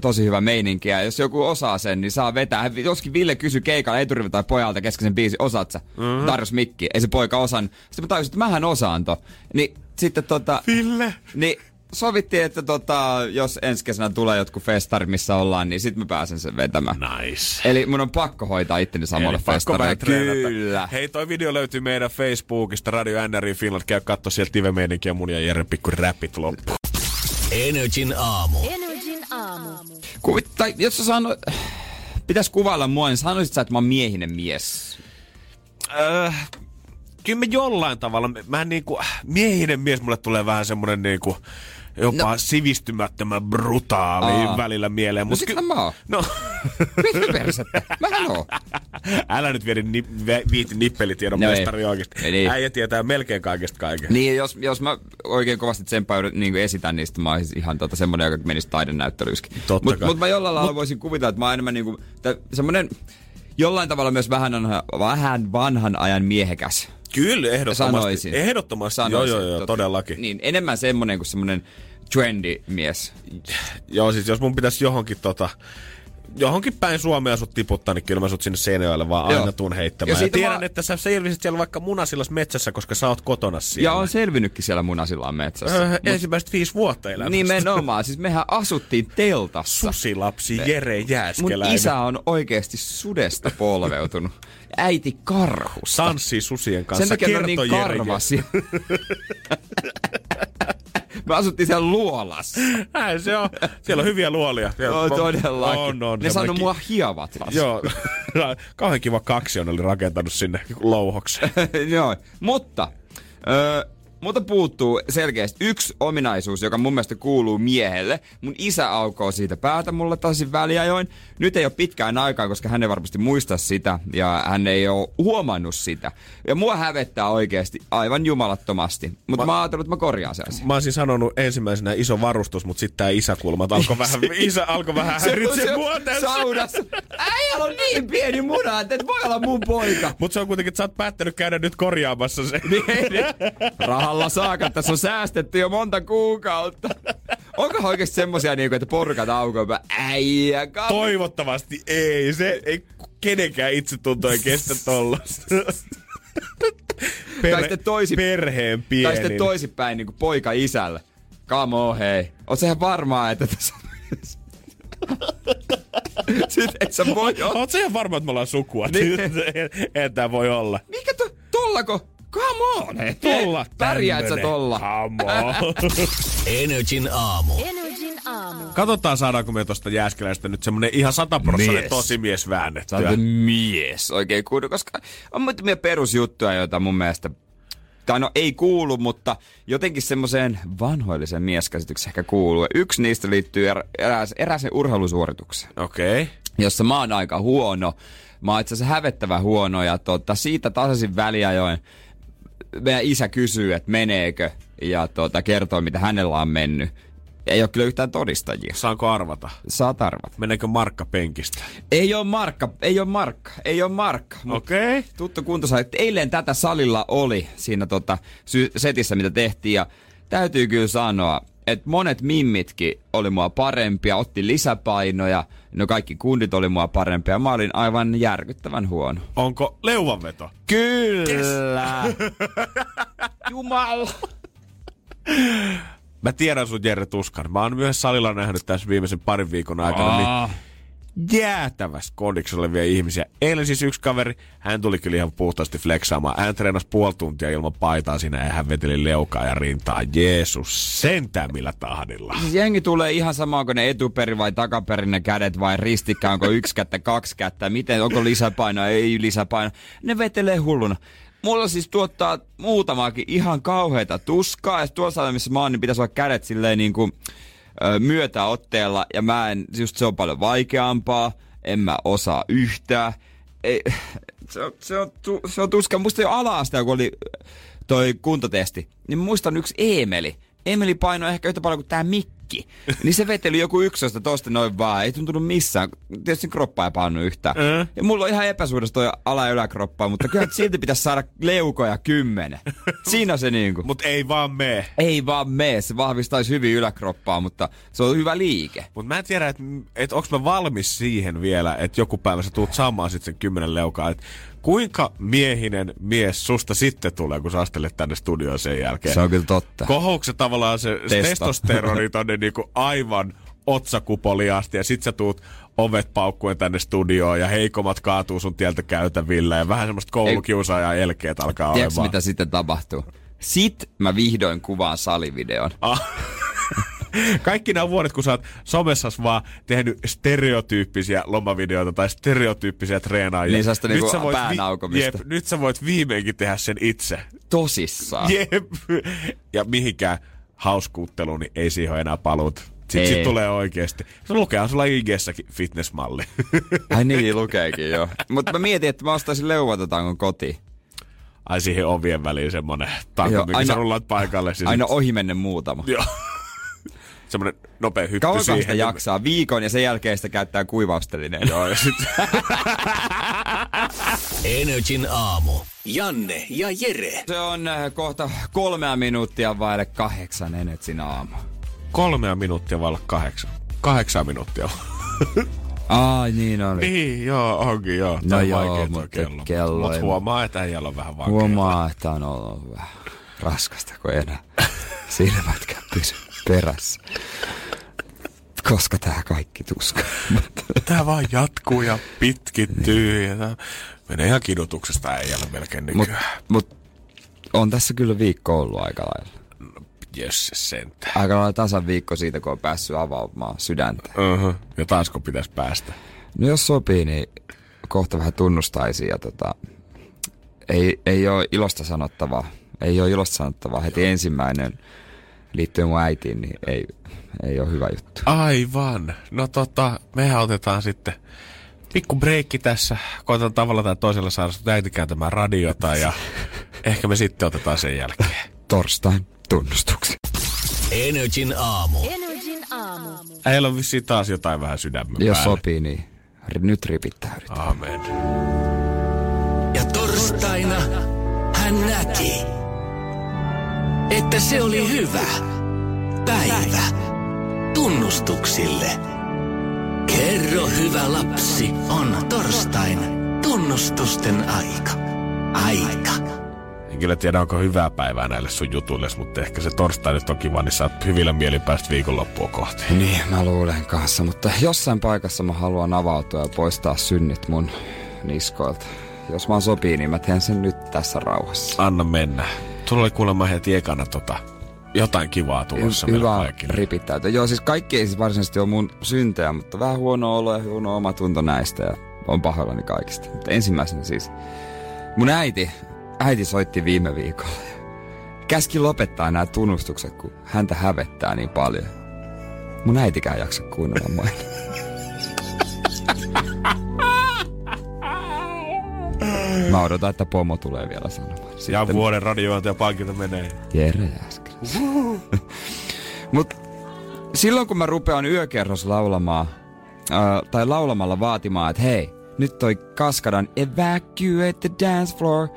tosi hyvä meininki, ja jos joku osaa sen, niin saa vetää. Joskin Ville kysyi keikalla eturiviltä tai pojalta keskeisen biisin, osaat sä? Mm-hmm. Tarjos mikki, ei se poika osan. Sitten mä tajusin, että mähän osaan ton. Niin sitten Ville! Niin, sovittiin, että jos ensi kesänä tulee jotkut festari, missä ollaan, niin sit mä pääsen sen vetämään. Nice. Eli mun on pakko hoitaa itteni samalle festarille. Kyllä. Hei, toi video löytyy meidän Facebookista, Radio NRJ Finland. Käy katso sieltä live-meininkiä ja mun ja Jere pikku räpit loppuun. NRJ:n aamu. NRJ:n aamu. Tai jos sä pitäis kuvailla mua, niin sanoisit sä, että mä oon miehinen mies? Kyllä mä jollain tavalla. Mä niinku, miehinen mies mulle tulee vähän semmonen niinku... Jopa sivistymättömän brutaaliin välillä mieleen. No sittenhän mä oon. No. Mitä persettä? Mähän oon. Älä nyt viiti nippelitiedon mestari oikeesti. Niin. Äijä tietää melkein kaiken. Niin, jos mä oikein kovasti tsemppaan niin esitän, niin mä oon ihan semmonen, joka menisi taidenäyttelyyskin. Mut mä jollain lailla voisin kuvitella, että mä oon enemmän niinku, semmonen jollain tavalla myös vähän vanhan ajan miehekäs. Kyllä, ehdottomasti. Sanoisin. Joo, todellakin. Niin, enemmän semmonen kuin semmonen trendy mies. Joo, siis jos mun pitäisi johonkin päin Suomea sut tiputtaa, niin kyllä mä sut sinne Seinäjoelle vaan aina tuun heittämään. Ja tiedän, että sä selvisit siellä vaikka Munasillas metsässä, koska sä oot kotona siellä. Ja on selvinnytkin siellä Munasillan metsässä. Ensimmäiset 5 vuotta elämästä. Nimenomaan. Siis mehän asuttiin teltassa. Susilapsi Jere Jääskeläinen. Mun isä on oikeesti sudesta polveutunut. Äiti karhusta. Tanssii susien kanssa. Sen takia on niin karvasia. Me asuttiin siellä luolassa. Näin se on. Siellä on hyviä luolia. Joo, no, todellakin. On, ne sanoi mua hievat vasta. Joo. Kauhean kiva kaksion oli rakentanut sinne louhokseen. Joo, mutta... Mutta puuttuu selkeästi yksi ominaisuus, joka mun mielestä kuuluu miehelle. Mun isä aukoo siitä päätä mulle taisin väliajoin. Nyt ei ole pitkään aikaa, koska hän ei varmasti muista sitä ja hän ei ole huomannut sitä. Ja mua hävettää oikeasti aivan jumalattomasti. Mutta mä ajattelin, että mä korjaan sen asian. Mä olisin sanonut ensimmäisenä iso varustus, mutta sitten tää isäkulma alkoi vähän, isä alkoi vähän häiritse mua tässä. Saunassa. Äijällä on niin pieni muna, että et voi olla mun poika. Mutta se on kuitenkin, että sä oot päättänyt käydä nyt korjaamassa sen. Alla saakka, tässä on säästetty jo monta kuukautta. Onko oikeesti semmosia niinku, että porukat aukoipa äijä? Toivottavasti ei. Se ei kenenkään itsetunto ei kestä tollasta. Perheen pienin. Tai sitten toisipäin niinku poika isälle. Come on, hei. Oot sehän varmaa, että tässä... Sitten et sä voi olla. Oot sehän varmaa, että me ollaan sukua. Niin. En tää voi olla. Mikä tollako? Come on! Tulla pärjäät sä tolla. Come on. NRJ:n aamu. Katsotaan saadaanko me tosta Jääskeläistä nyt semmonen ihan 100% tosimies väännettyä. Sä oot mies oikein kuulu, koska on muutamia perusjuttuja, joita mun mielestä... Tai no ei kuulu, mutta jotenkin semmoiseen vanhoilliseen mieskäsitykseen ehkä kuuluu. Yksi niistä liittyy erääseen urheilusuoritukseen. Okei. Okay. Jossa mä oon aika huono. Mä oon itse asiassa hävettävän huono ja siitä tasaisin väliajoin. Meidän isä kysyy, että meneekö, ja kertoo, mitä hänellä on mennyt. Ei ole kyllä yhtään todistajia. Saanko arvata? Saat arvata. Meneekö markka penkistä? Ei ole markka. Okei. Okay. Tuttu kunto sai, että eilen tätä salilla oli siinä setissä, mitä tehtiin, ja täytyy kyllä sanoa, että monet mimmitkin oli mua parempia, otti lisäpainoja, no kaikki kundit oli mua parempia, mä olin aivan järkyttävän huono. Onko leuvanveto? Kyllä! Yes. Jumala! Mä tiedän sun Jere tuskan. Mä oon myös salilla nähnyt tässä viimeisen parin viikon aikana jäätävässä kondiksessa olevia ihmisiä. Eilen siis yksi kaveri, hän tuli kyllä ihan puhtaasti fleksaamaan. Hän treenasi puoli tuntia ilman paitaa siinä ja hän veteli leukaa ja rintaa. Jeesus, sentään millä tahdilla. Siis jengi tulee ihan sama, onko ne etuperi vai takaperi ne kädet vai ristikkä, onko yksi kättä, kaksi kättä, miten, onko lisäpainoa, ei lisäpainoa. Ne vetelee hulluna. Mulla siis tuottaa muutamaakin ihan kauheita tuskaa ja tuossa missä mä oon, niin pitäisi olla kädet silleen niin kuin myötäotteella ja mä en, just se on paljon vaikeampaa, en mä osaa yhtään. Ei, se on tuska. Musta jo ala-astea, kun oli toi kuntotesti, niin muistan yksi Eemeli. Eemeli painoi ehkä yhtä paljon kuin tää mikki. Niin se veteli joku yksosta tosta noin vaan, ei tuntunut missään. Tietysti kroppa ei paannut yhtään. Ja mulla on ihan epäsuhdassa toi ala- ja yläkroppa, mutta kyllä silti pitäisi saada leukoja 10. Siinä on se niinku. Mut ei vaan mee. Se vahvistaisi hyvin yläkroppaa, mutta se on hyvä liike. Mut mä en tiedä, että onks mä valmis siihen vielä, että joku päivä sä tuut saamaan sit sen 10 leukaa. Et kuinka miehinen mies susta sitten tulee, kun sä astelet tänne studioon sen jälkeen? Se on kyllä totta. Kohoukse tavallaan se testosteroni tonne niinku aivan otsakupoli asti ja sit sä tuut ovet paukkuen tänne studioon ja heikommat kaatuu sun tieltä käytävillä ja vähän semmoista koulukiusaajaa elkeet alkaa olemaan. Tiedätkö mitä sitten tapahtuu? Sit mä vihdoin kuvaan salivideon. Kaikki nämä vuodet, kun sä oot somessas vaan tehnyt stereotyyppisiä lomavideoita tai stereotyyppisiä treenaajia. Niin säästä niinku päänaukomista. Nyt sä voit viimeinkin tehdä sen itse. Tosissaan. Jep. Ja mihinkään hauskuutteluun, niin ei siihen enää paluut. Sitten tulee oikeesti. Se lukeehan sulla IG-säkin fitnessmalli. Ai niin, lukeekin joo. Mutta mä mietin, että mä ostaisin leuvantatangon kotiin. Ai siihen ovien väliin semmonen tanko, joo, mikä aina, sä rullaat paikalle. Siis aina ohi menne muutama. Joo. Semmoinen nopea hyppy kauankaan siihen. Kauankaan jaksaa viikon ja sen jälkeen sitä käyttää kuivaustelineen. Joo, ja sitten... NRJ:n aamu. Janne ja Jere. Se on kohta 8:03 NRJ:n aamu. 8:03. 8 minuuttia. Ai niin oli. Niin, joo, onkin joo. Tämä no on vaikea tuo kello. Mutta huomaa, että äijällä on vähän vaikeaa. Huomaa, että on ollut vähän raskasta, kun enää silmätkään pysy perässä. Koska tää kaikki tuska. Tää vaan jatkuu ja pitkittyy. Niin. Ja menee ihan kidutuksesta äijällä melkein nykyään. Mut on tässä kyllä viikko ollut aika lailla. Jösses sentään. Aika lailla tasan viikko siitä, kun on päässyt avaamaan sydäntä. Uh-huh. Ja taas kun pitäisi päästä. No jos sopii, niin kohta vähän tunnustaisiin ja ei ole ilosta sanottavaa. Ei ole ilosta sanottavaa. Heti joo. Ensimmäinen liittyy mun äitiin, niin ei ole hyvä juttu. Aivan. No mehän otetaan sitten pikku breikki tässä. Koitan tavalla tai toisella saada sut äiti kääntämään radiota ja ehkä me sitten otetaan sen jälkeen. Torstain tunnustuksen. NRJ:n aamu. Heillä on vissiin taas jotain vähän sydämen päälle. Jos sopii, niin nyt ripittäydytään. Aamen. Ja torstaina hän näki, että se oli hyvä päivä tunnustuksille. Kerro hyvä lapsi, on torstain tunnustusten aika. En kyllä tiedä, onko hyvää päivää näille sun jutuilles, mutta ehkä se torstai nyt on kiva, niin sä oot hyvillä mielin päästä viikonloppua kohti. Niin, mä luulen kanssa, mutta jossain paikassa mä haluan avautua ja poistaa synnit mun niskoilta. Jos vaan sopii, niin mä teen sen nyt tässä rauhassa. Anna mennä. Sulla oli kuulemma heti ekana jotain kivaa tulossa meillä kaikille. Hyvä ripittäytyä. Joo, siis kaikki ei siis varsinaisesti ole mun syntejä, mutta vähän huono olo ja huono omatunto näistä ja on pahoillani kaikista. Mutta ensimmäisenä siis mun äiti soitti viime viikolla. Käski lopettaa nämä tunnustukset, kun häntä hävettää niin paljon. Mun äitikään jaksa kuunnella mua. Mä odotan, että pomo tulee vielä sanomaan. Sitten ja vuoden radioilta ja pankilta menee. Jere äsken. Mut silloin kun mä rupean yökerros laulamaan, tai laulamalla vaatimaan, että hei, nyt toi Cascadan Evacuate the Dance Floor,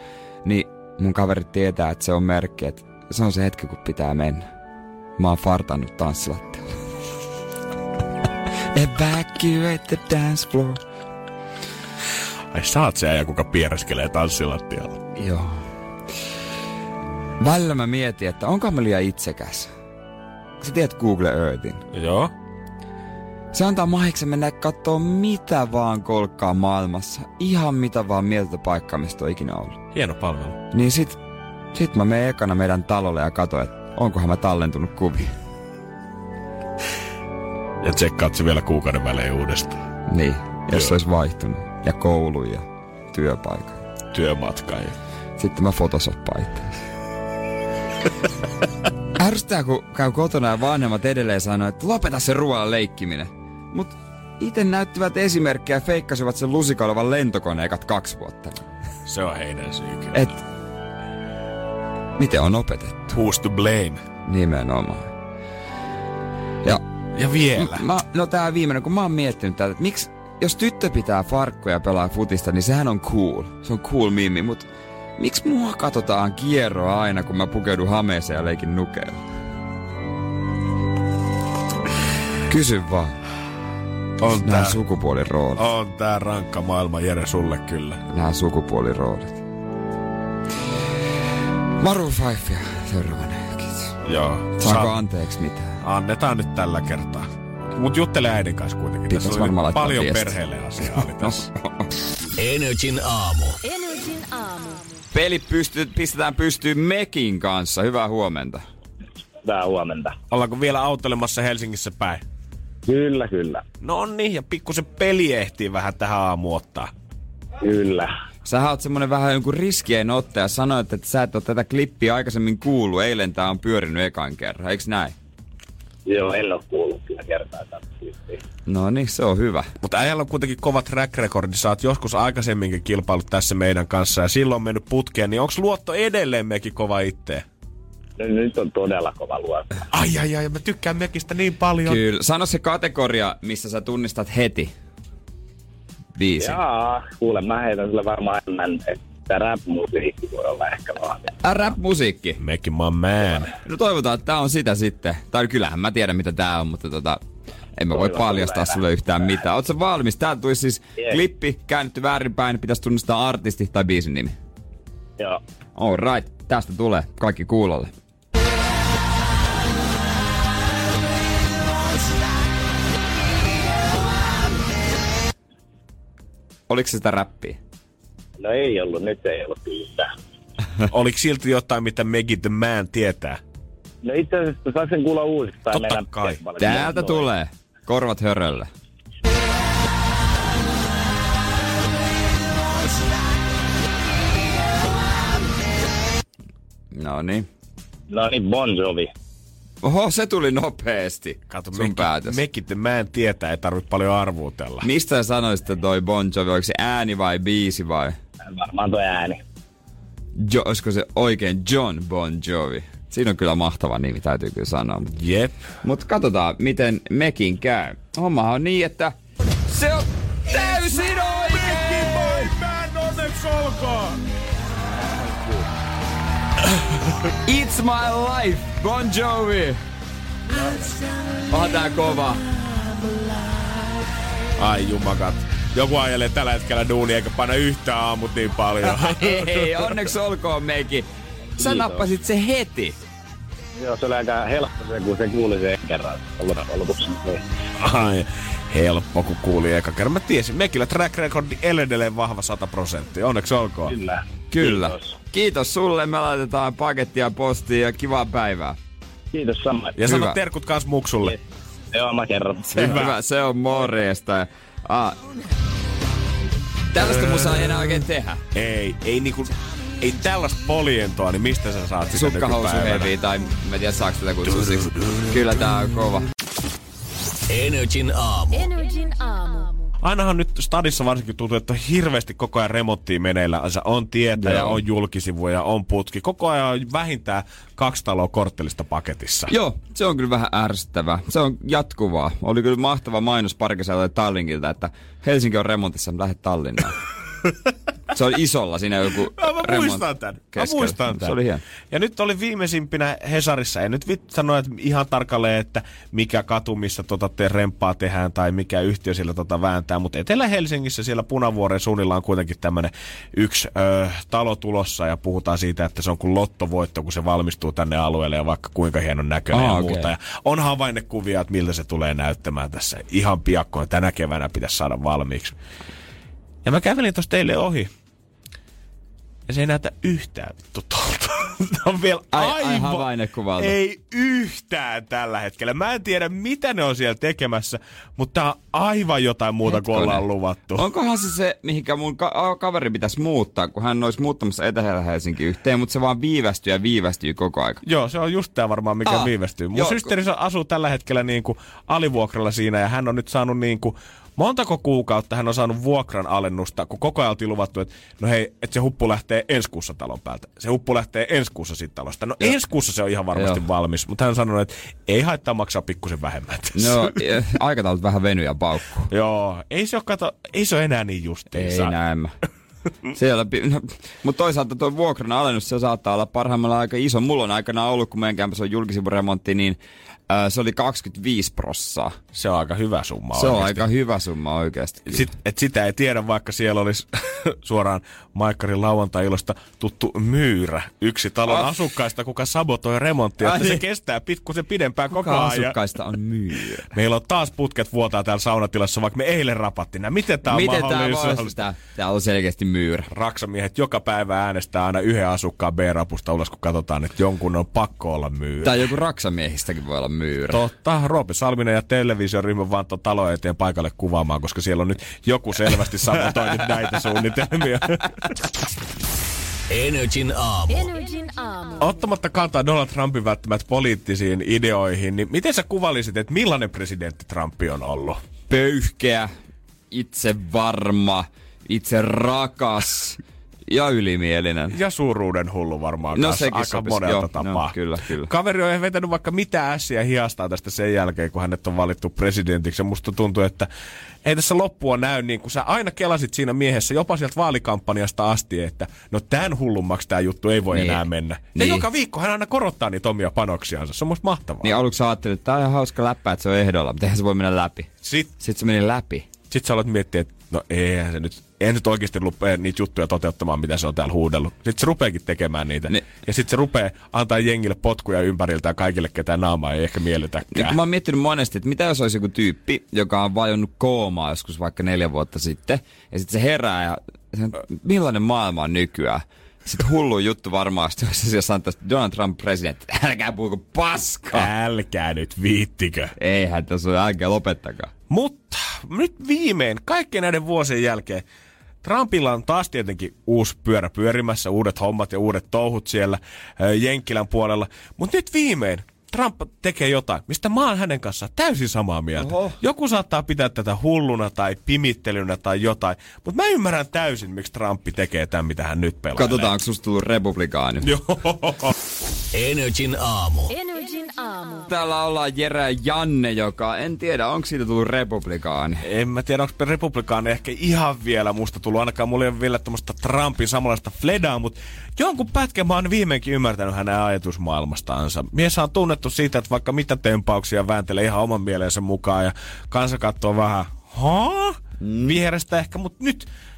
niin mun kaverit tietää, että se on merkki, että se on se hetki, kun pitää mennä. Mä oon fartannut tanssilattialla. Evacuate the dance floor. Ai sä oot se äijä, kuka piereskelee tanssilattialla. Joo. Välillä mä mietin, että onko mä liian itsekäs. Sä tiedät Google Earthin. Joo. Se antaa mahiksi mennä katsoa mitä vaan kolkkaa maailmassa. Ihan mitä vaan mieltä paikkaa, mistä on ikinä ollut. Hieno palvelu. Niin sit mä menen ekana meidän talolle ja katsoin, että onkohan mä tallentunut kuvia. Ja tsekkaat se vielä kuukauden välein uudestaan. Niin, jos se olisi vaihtunut. Ja kouluja, ja työpaikan. Työmatkan. Sitten mä photoshoppaan itseäsi. Ärsyttää, kun käy kotona ja vanhemmat edelleen sanoo, että lopeta se ruoan leikkiminen. Mut ite näyttivät esimerkkejä ja feikkasivat sen lusikalla olevan lentokoneen ekat 2 vuotta. Se on heidän syykyllä. Et miten on opetettu? Who's to blame? Nimenomaan. Ja vielä. Tää viimeinen, kun mä oon miettinyt tätä, että miksi, jos tyttö pitää farkkuja ja pelaa futista, niin sehän on cool. Se on cool mimmi, mut miksi mua katsotaan kierroa aina, kun mä pukeudun hameeseen ja leikin nukeella? Kysy vaan. Nää sukupuoliroolit. On tää rankka maailma, Jere, sulle kyllä. Nää sukupuoliroolit. Maroon 5 ja seuraavana Jenkit. Joo. Saako anteeksi mitään? Annetaan nyt tällä kertaa. Mut juttele äidin kanssa kuitenkin. Pitäis tässä oli paljon viesti. Perheelle asiaa oli tässä. NRJ:n aamu. NRJ:n aamu. Peli pistetään pystyyn Mekin kanssa. Hyvää huomenta. Hyvää huomenta. Ollaanko vielä autoilemassa Helsingissä päin? Kyllä, kyllä. No niin, ja pikkusen peli ehtii vähän tähän aamu ottaa. Kyllä. Sähän oot semmonen vähän jonkun riskien ottaja. Sanoit, että sä et oo tätä klippiä aikaisemmin kuullut. Eilen tää on pyörinyt ekan kerran, eiks näin? Joo, en oo kuullut kyllä kertaa tätä klippiä. No niin, se on hyvä. Mutta äijällä on kuitenkin kova track record. Sä oot joskus aikaisemminkin kilpailut tässä meidän kanssa ja silloin on mennyt putkeen. Niin onks luotto edelleen Mekin kova itteen? No, nyt on todella kova luotto. Ai, mä tykkään Mekistä niin paljon. Kyllä. Sano se kategoria, missä sä tunnistat heti biisin. Jaa, kuule, mä heitän sillä varmaan enemmän, että rap-musiikki voi olla ehkä vaan. Rap-musiikki? Mekin my man. No toivotaan, että tää on sitä sitten. Tai kyllähän mä tiedän, mitä tää on, mutta en mä voi paljastaa sulle yhtään mitään. Oot sä valmis? Täällä tulisi siis klippi, käännetty väärinpäin, pitäisi tunnistaa artisti tai biisin nimi. Joo. All right, tästä tulee. Kaikki kuulolle. Oliko se sitä räppiä? No ei ollut, nyt ei ollut yhtään. Oliko silti jotain, mitä Maggie the Man tietää? No itse asiassa saanko sen kuulla uudestaan? Totta kai. Täältä tulee. Korvat hörölle. Noniin. Noniin, Bon Jovi. Oho, se tuli nopeesti. Kato, sun päätös. Mekin, mä en tietää, ei tarvitse paljon arvuutella. Mistä sanoisit toi Bon Jovi? Oliko se ääni vai biisi vai? Varmaan toi ääni. Olisiko se oikein John Bon Jovi? Siinä on kyllä mahtava nimi, täytyy kyllä sanoa. Jep. Mut katsotaan, miten mekin käy. Hommahan on niin, että se on täysin oikein! Mä en onneksi olkaan! It's My Life, Bon Jovi. Onhan tää kova. Ai jumakat. Joku ajelee tällä hetkellä duunia eikä paina yhtään aamut niin paljon. Ei, onneksi olkoon mekin. Sä nappasit se heti. Joo, se oli aika helppo se, kun se kuuli sen kerran. Ai, helppo kun kuuli eka kerran. Mä tiesin, mekillä track recordi edelleen vahva 100%. Onneksi olkoon. Kyllä. Kyllä. Kiitos sulle, me laitetaan pakettia postiin ja kivaa päivää. Kiitos samoin. Ja sano terkut kans muksulle. Yes. Joo, mä kerron. Hyvä, se on morjesta. Tällaista musaa ei enää oikein tehdä. Ei niinku... Ei tällaista poljentoa, niin mistä sä saat sitä nykypäivänä? Sukkahousuheviä tai mä tiedä saaks tätä kutsua siksi. Kyllä tää on kova. NRJ:n aamu. NRJ:n aamu. Ainahan nyt stadissa varsinkin tuntuu, että hirveästi koko ajan remonttia meneillä. On tietä ja on julkisivuja ja on putki. Koko ajan on vähintään 2 taloa korttelista paketissa. Joo, se on kyllä vähän ärsyttävää. Se on jatkuvaa. Oli kyllä mahtava mainos parkisella Tallinkilta, että Helsinki on remontissa, lähde Tallinnaan. Se on isolla, siinä joku Mä muistan tän. Se oli hieno. Ja nyt oli viimeisimpinä Hesarissa, en nyt sanoa ihan tarkalleen, että mikä katu, missä remppaa tehdään tai mikä yhtiö siellä vääntää, mutta Etelä-Helsingissä siellä Punavuoren suunnilla on kuitenkin tämmönen yksi talo tulossa ja puhutaan siitä, että se on kuin lottovoitto, kun se valmistuu tänne alueelle ja vaikka kuinka hienon näköinen ja muuta. Okay. Ja on havainnekuvia, että miltä se tulee näyttämään tässä ihan piakkoon. Tänä keväänä pitäisi saada valmiiksi. Ja mä kävelin tossa teille ohi. Ja se ei näytä yhtään vittu tolta. Tää on vielä aivan havainnekuvalta. Ei yhtään tällä hetkellä. Mä en tiedä, mitä ne on siellä tekemässä, mutta tää on aivan jotain muuta kuin ollaan luvattu. Onkohan se, mihinkä mun kaveri pitäisi muuttaa, kun hän olisi muuttamassa Etelä-Helsinkiin yhteen, mutta se vaan viivästyy ja viivästyy koko aika. Joo, se on just tää varmaan, mikä viivästyy. Mun systeri asuu tällä hetkellä niinku alivuokralla siinä, ja hän on nyt saanut niinku... Montako kuukautta hän on saanut vuokran alennusta, kun koko ajan oltiin luvattu, että no hei, että se huppu lähtee ensi kuussa talon päältä. Se huppu lähtee ensi kuussa siitä talosta. No ensi kuussa se on ihan varmasti valmis, mutta hän on sanonut, että ei haittaa maksaa pikkusen vähemmän tässä. No, aikataulut vähän venyy ja paukkuu. Joo, ei se ole enää niin justiinsa. Ei näemmä. No, mutta toisaalta tuo vuokran alennus, se saattaa olla parhaimmillaan aika iso. Mulla on aikanaan ollut, kun meidän kämpässä on julkisivuremontti, niin se oli 25%. Se on aika hyvä summa oikeasti. Et sitä ei tiedä, vaikka siellä olisi suoraan Maikkarin lauantai-ilosta tuttu myyrä. Yksi talon asukkaista, kuka sabotoi remonttia, että se kestää pikkusen pidempään koko ajan. Kuka asukkaista on myyrä? Meillä on taas putket vuotaa täällä saunatilassa, vaikka me eilen rapattiin. Miten tämä on mahdollista? Täällä on selkeästi myyrä. Raksamiehet joka päivä äänestää aina yhden asukkaan B-rapusta ulos, kun katsotaan, että jonkun on pakko olla myyrä. Tai joku raksamiehistäkin voi olla myyrä. Totta, Roope Salminen ja televisioryhmä vaan tuon talon eteen paikalle kuvaamaan, koska siellä on nyt joku selvästi sabotoinut näitä suunnitelmia. NRJ:n aamu. Ottamatta kantaa Donald Trumpin välttämättä poliittisiin ideoihin, niin miten sä kuvailisit, että millainen presidentti Trump on ollut? Pöyhkeä, itsevarma, itse rakas ja ylimielinen. Ja suuruuden hullu varmaan kanssa. Aika sopisi monelta tapaa. No, kyllä. Kaveri on vetänyt vaikka mitä ässiä hiastaa tästä sen jälkeen, kun hänet on valittu presidentiksi. Ja musta tuntuu, että ei tässä loppua näy niin kuin sä aina kelasit siinä miehessä, jopa sieltä vaalikampanjasta asti, että no tämän hullummaksi tää juttu ei voi enää mennä. Ja joka viikko hän aina korottaa niitä omia panoksiansa. Se on musta mahtavaa. Niin aluksi ajattelin, että tää on ihan hauska läppä, että se on ehdolla, mutta eihän se voi mennä läpi. Sitten se meni läpi. Sitten sä aloit miettiä, että no eihän se nyt... En nyt oikeasti rupea niitä juttuja toteuttamaan, mitä se on täällä huudellut. Sitten se rupeekin tekemään niitä. Ja sitten se rupeaa antaa jengille potkuja ympäriltä ja kaikille, ketään naamaa ei ehkä miellytäkään. Mä oon miettinyt monesti, että mitä jos olisi joku tyyppi, joka on vajonnut koomaa joskus vaikka 4 vuotta sitten. Ja sitten se herää ja millainen maailma on nykyään. Sitten hullu juttu varmasti, jos sanotaan, että Donald Trump presidentti, älkää puhuko paskaa. Älkää nyt viittikö. Eihän tässä ole, älkää lopettakaa. Mutta nyt viimein, kaikkien näiden vuosien jälkeen, Trumpilla on taas tietenkin uusi pyörä pyörimässä, uudet hommat ja uudet touhut siellä Jenkkilän puolella. Mutta nyt viimein Trump tekee jotain, mistä mä oon hänen kanssaan täysin samaa mieltä. Oho. Joku saattaa pitää tätä hulluna tai pimittelynä tai jotain, mutta mä ymmärrän täysin, miksi Trump tekee tämän, mitä hän nyt pelaa. Katsotaan, onko susta tullut republikaani. Joo. NRJ:n aamu. Täällä ollaan Jere ja Janne, joka en tiedä, onko siitä tullut republikaani. En mä tiedä, onko republikaani ehkä ihan vielä musta tullut. Ainakaan mulla ei ole vielä tämmöistä Trumpin samanlaista fledaa, mutta jonkun pätkän mä oon viimeinkin ymmärtänyt hänen ajatusmaailmastaansa. Mies on tunnettu siitä, että vaikka mitä tempauksia vääntelee ihan oman mieleensä mukaan ja kansa katsoo vähän vierestä ehkä, mutta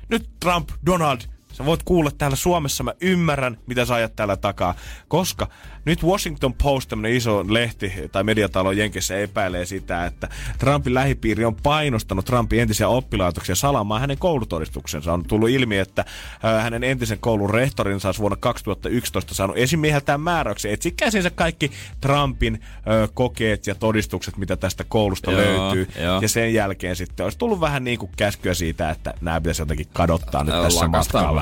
nyt Trump, Donald, sä voit kuulla täällä Suomessa, mä ymmärrän, mitä sä ajat täällä takaa. Koska nyt Washington Post, tämmönen iso lehti tai mediatalo Jenkissä epäilee sitä, että Trumpin lähipiiri on painostanut Trumpin entisiä oppilaitoksia salaamaan hänen koulutodistuksensa. On tullut ilmi, että hänen entisen koulun rehtorinsa olisi vuonna 2011 saanut esimieheltään määräyksen etsi käsinsä kaikki Trumpin kokeet ja todistukset, mitä tästä koulusta löytyy. Ja sen jälkeen sitten olisi tullut vähän niin kuin käskyä siitä, että nämä pitäisi jotenkin kadottaa nyt tässä matkalla.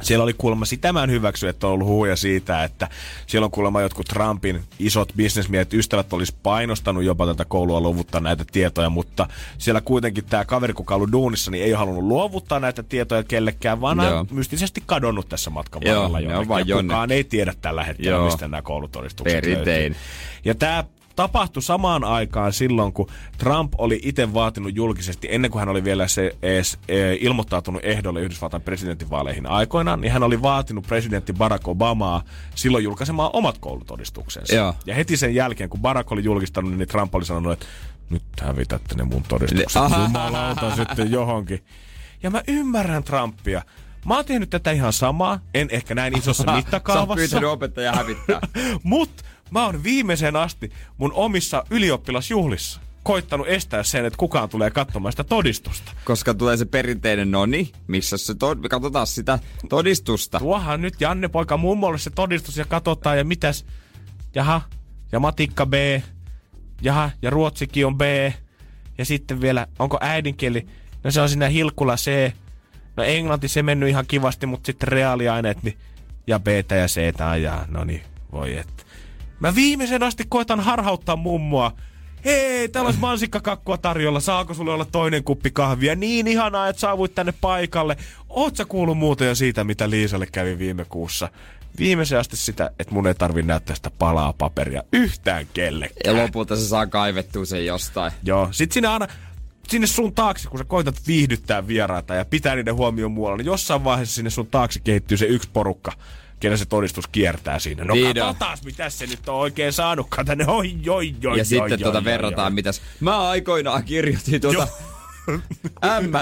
Siellä oli kuulemma, sitä mä en hyväksy, että on ollut huuja siitä, että siellä on kuulemma jotkut Trumpin isot bisnesmiehet, ystävät olisi painostanut jopa tätä koulua luovuttaa näitä tietoja, mutta siellä kuitenkin tämä kaveri, kuka on ollut duunissa, niin ei ole halunnut luovuttaa näitä tietoja kellekään, vaan on mystisesti kadonnut tässä matkan varrella jonnekin. Kukaan ei tiedä tällä hetkellä, mistä nämä koulutodistukset löytyy. Ja tämä tapahtui samaan aikaan silloin, kun Trump oli itse vaatinut julkisesti, ennen kuin hän oli vielä ilmoittautunut ehdolle Yhdysvaltain presidentinvaaleihin aikoinaan, niin hän oli vaatinut presidentti Barack Obamaa silloin julkaisemaan omat koulutodistuksensa. Joo. Ja heti sen jälkeen, kun Barack oli julkistanut, niin Trump oli sanonut, että nyt hävitätte ne mun todistukset. Jumalauta sitten johonkin. Ja mä ymmärrän Trumpia. Mä oon tehnyt tätä ihan samaa, en ehkä näin isossa mittakaavassa. Sä oot pyytänyt opettajaa hävittää. Mut mä oon viimeiseen asti mun omissa ylioppilasjuhlissa koittanut estää sen, että kukaan tulee katsomaan sitä todistusta. Koska tulee se perinteinen noni, missä se katsotaan sitä todistusta. Tuohan nyt Janne poika mummolle se todistus ja katsotaan ja mitäs. Jaha, ja matikka B. Jaha, ja ruotsikin on B. Ja sitten vielä, onko äidinkieli? No se on siinä hilkulla C. No englanti se mennyt ihan kivasti, mutta sitten reaaliaineet, niin ja B-tä ja C-tä ja no niin, voi et. Mä viimeisen asti koitan harhauttaa mummoa. Hei, täällä olisi mansikkakakkua tarjolla, saako sulle olla toinen kuppi kahvia? Niin ihanaa, että saavuit tänne paikalle. Oot sä kuullut muuta jo siitä, mitä Liisalle kävi viime kuussa? Viimeisen asti sitä, että mun ei tarvi näyttää sitä palaa paperia yhtään kellekään. Ja lopulta se saa kaivettua sen jostain. Joo, sit sinä aina sinne sun taakse, kun sä koitat viihdyttää vieraita ja pitää niiden huomioon muualla, niin jossain vaiheessa sinne sun taakse kehittyy se yksi porukka, kenen se todistus kiertää siinä. No katsotaas, mitäs se nyt on oikein saanutkaan tänne. Ja sitten verrataan, mitäs. Mä aikoinaan kirjoitin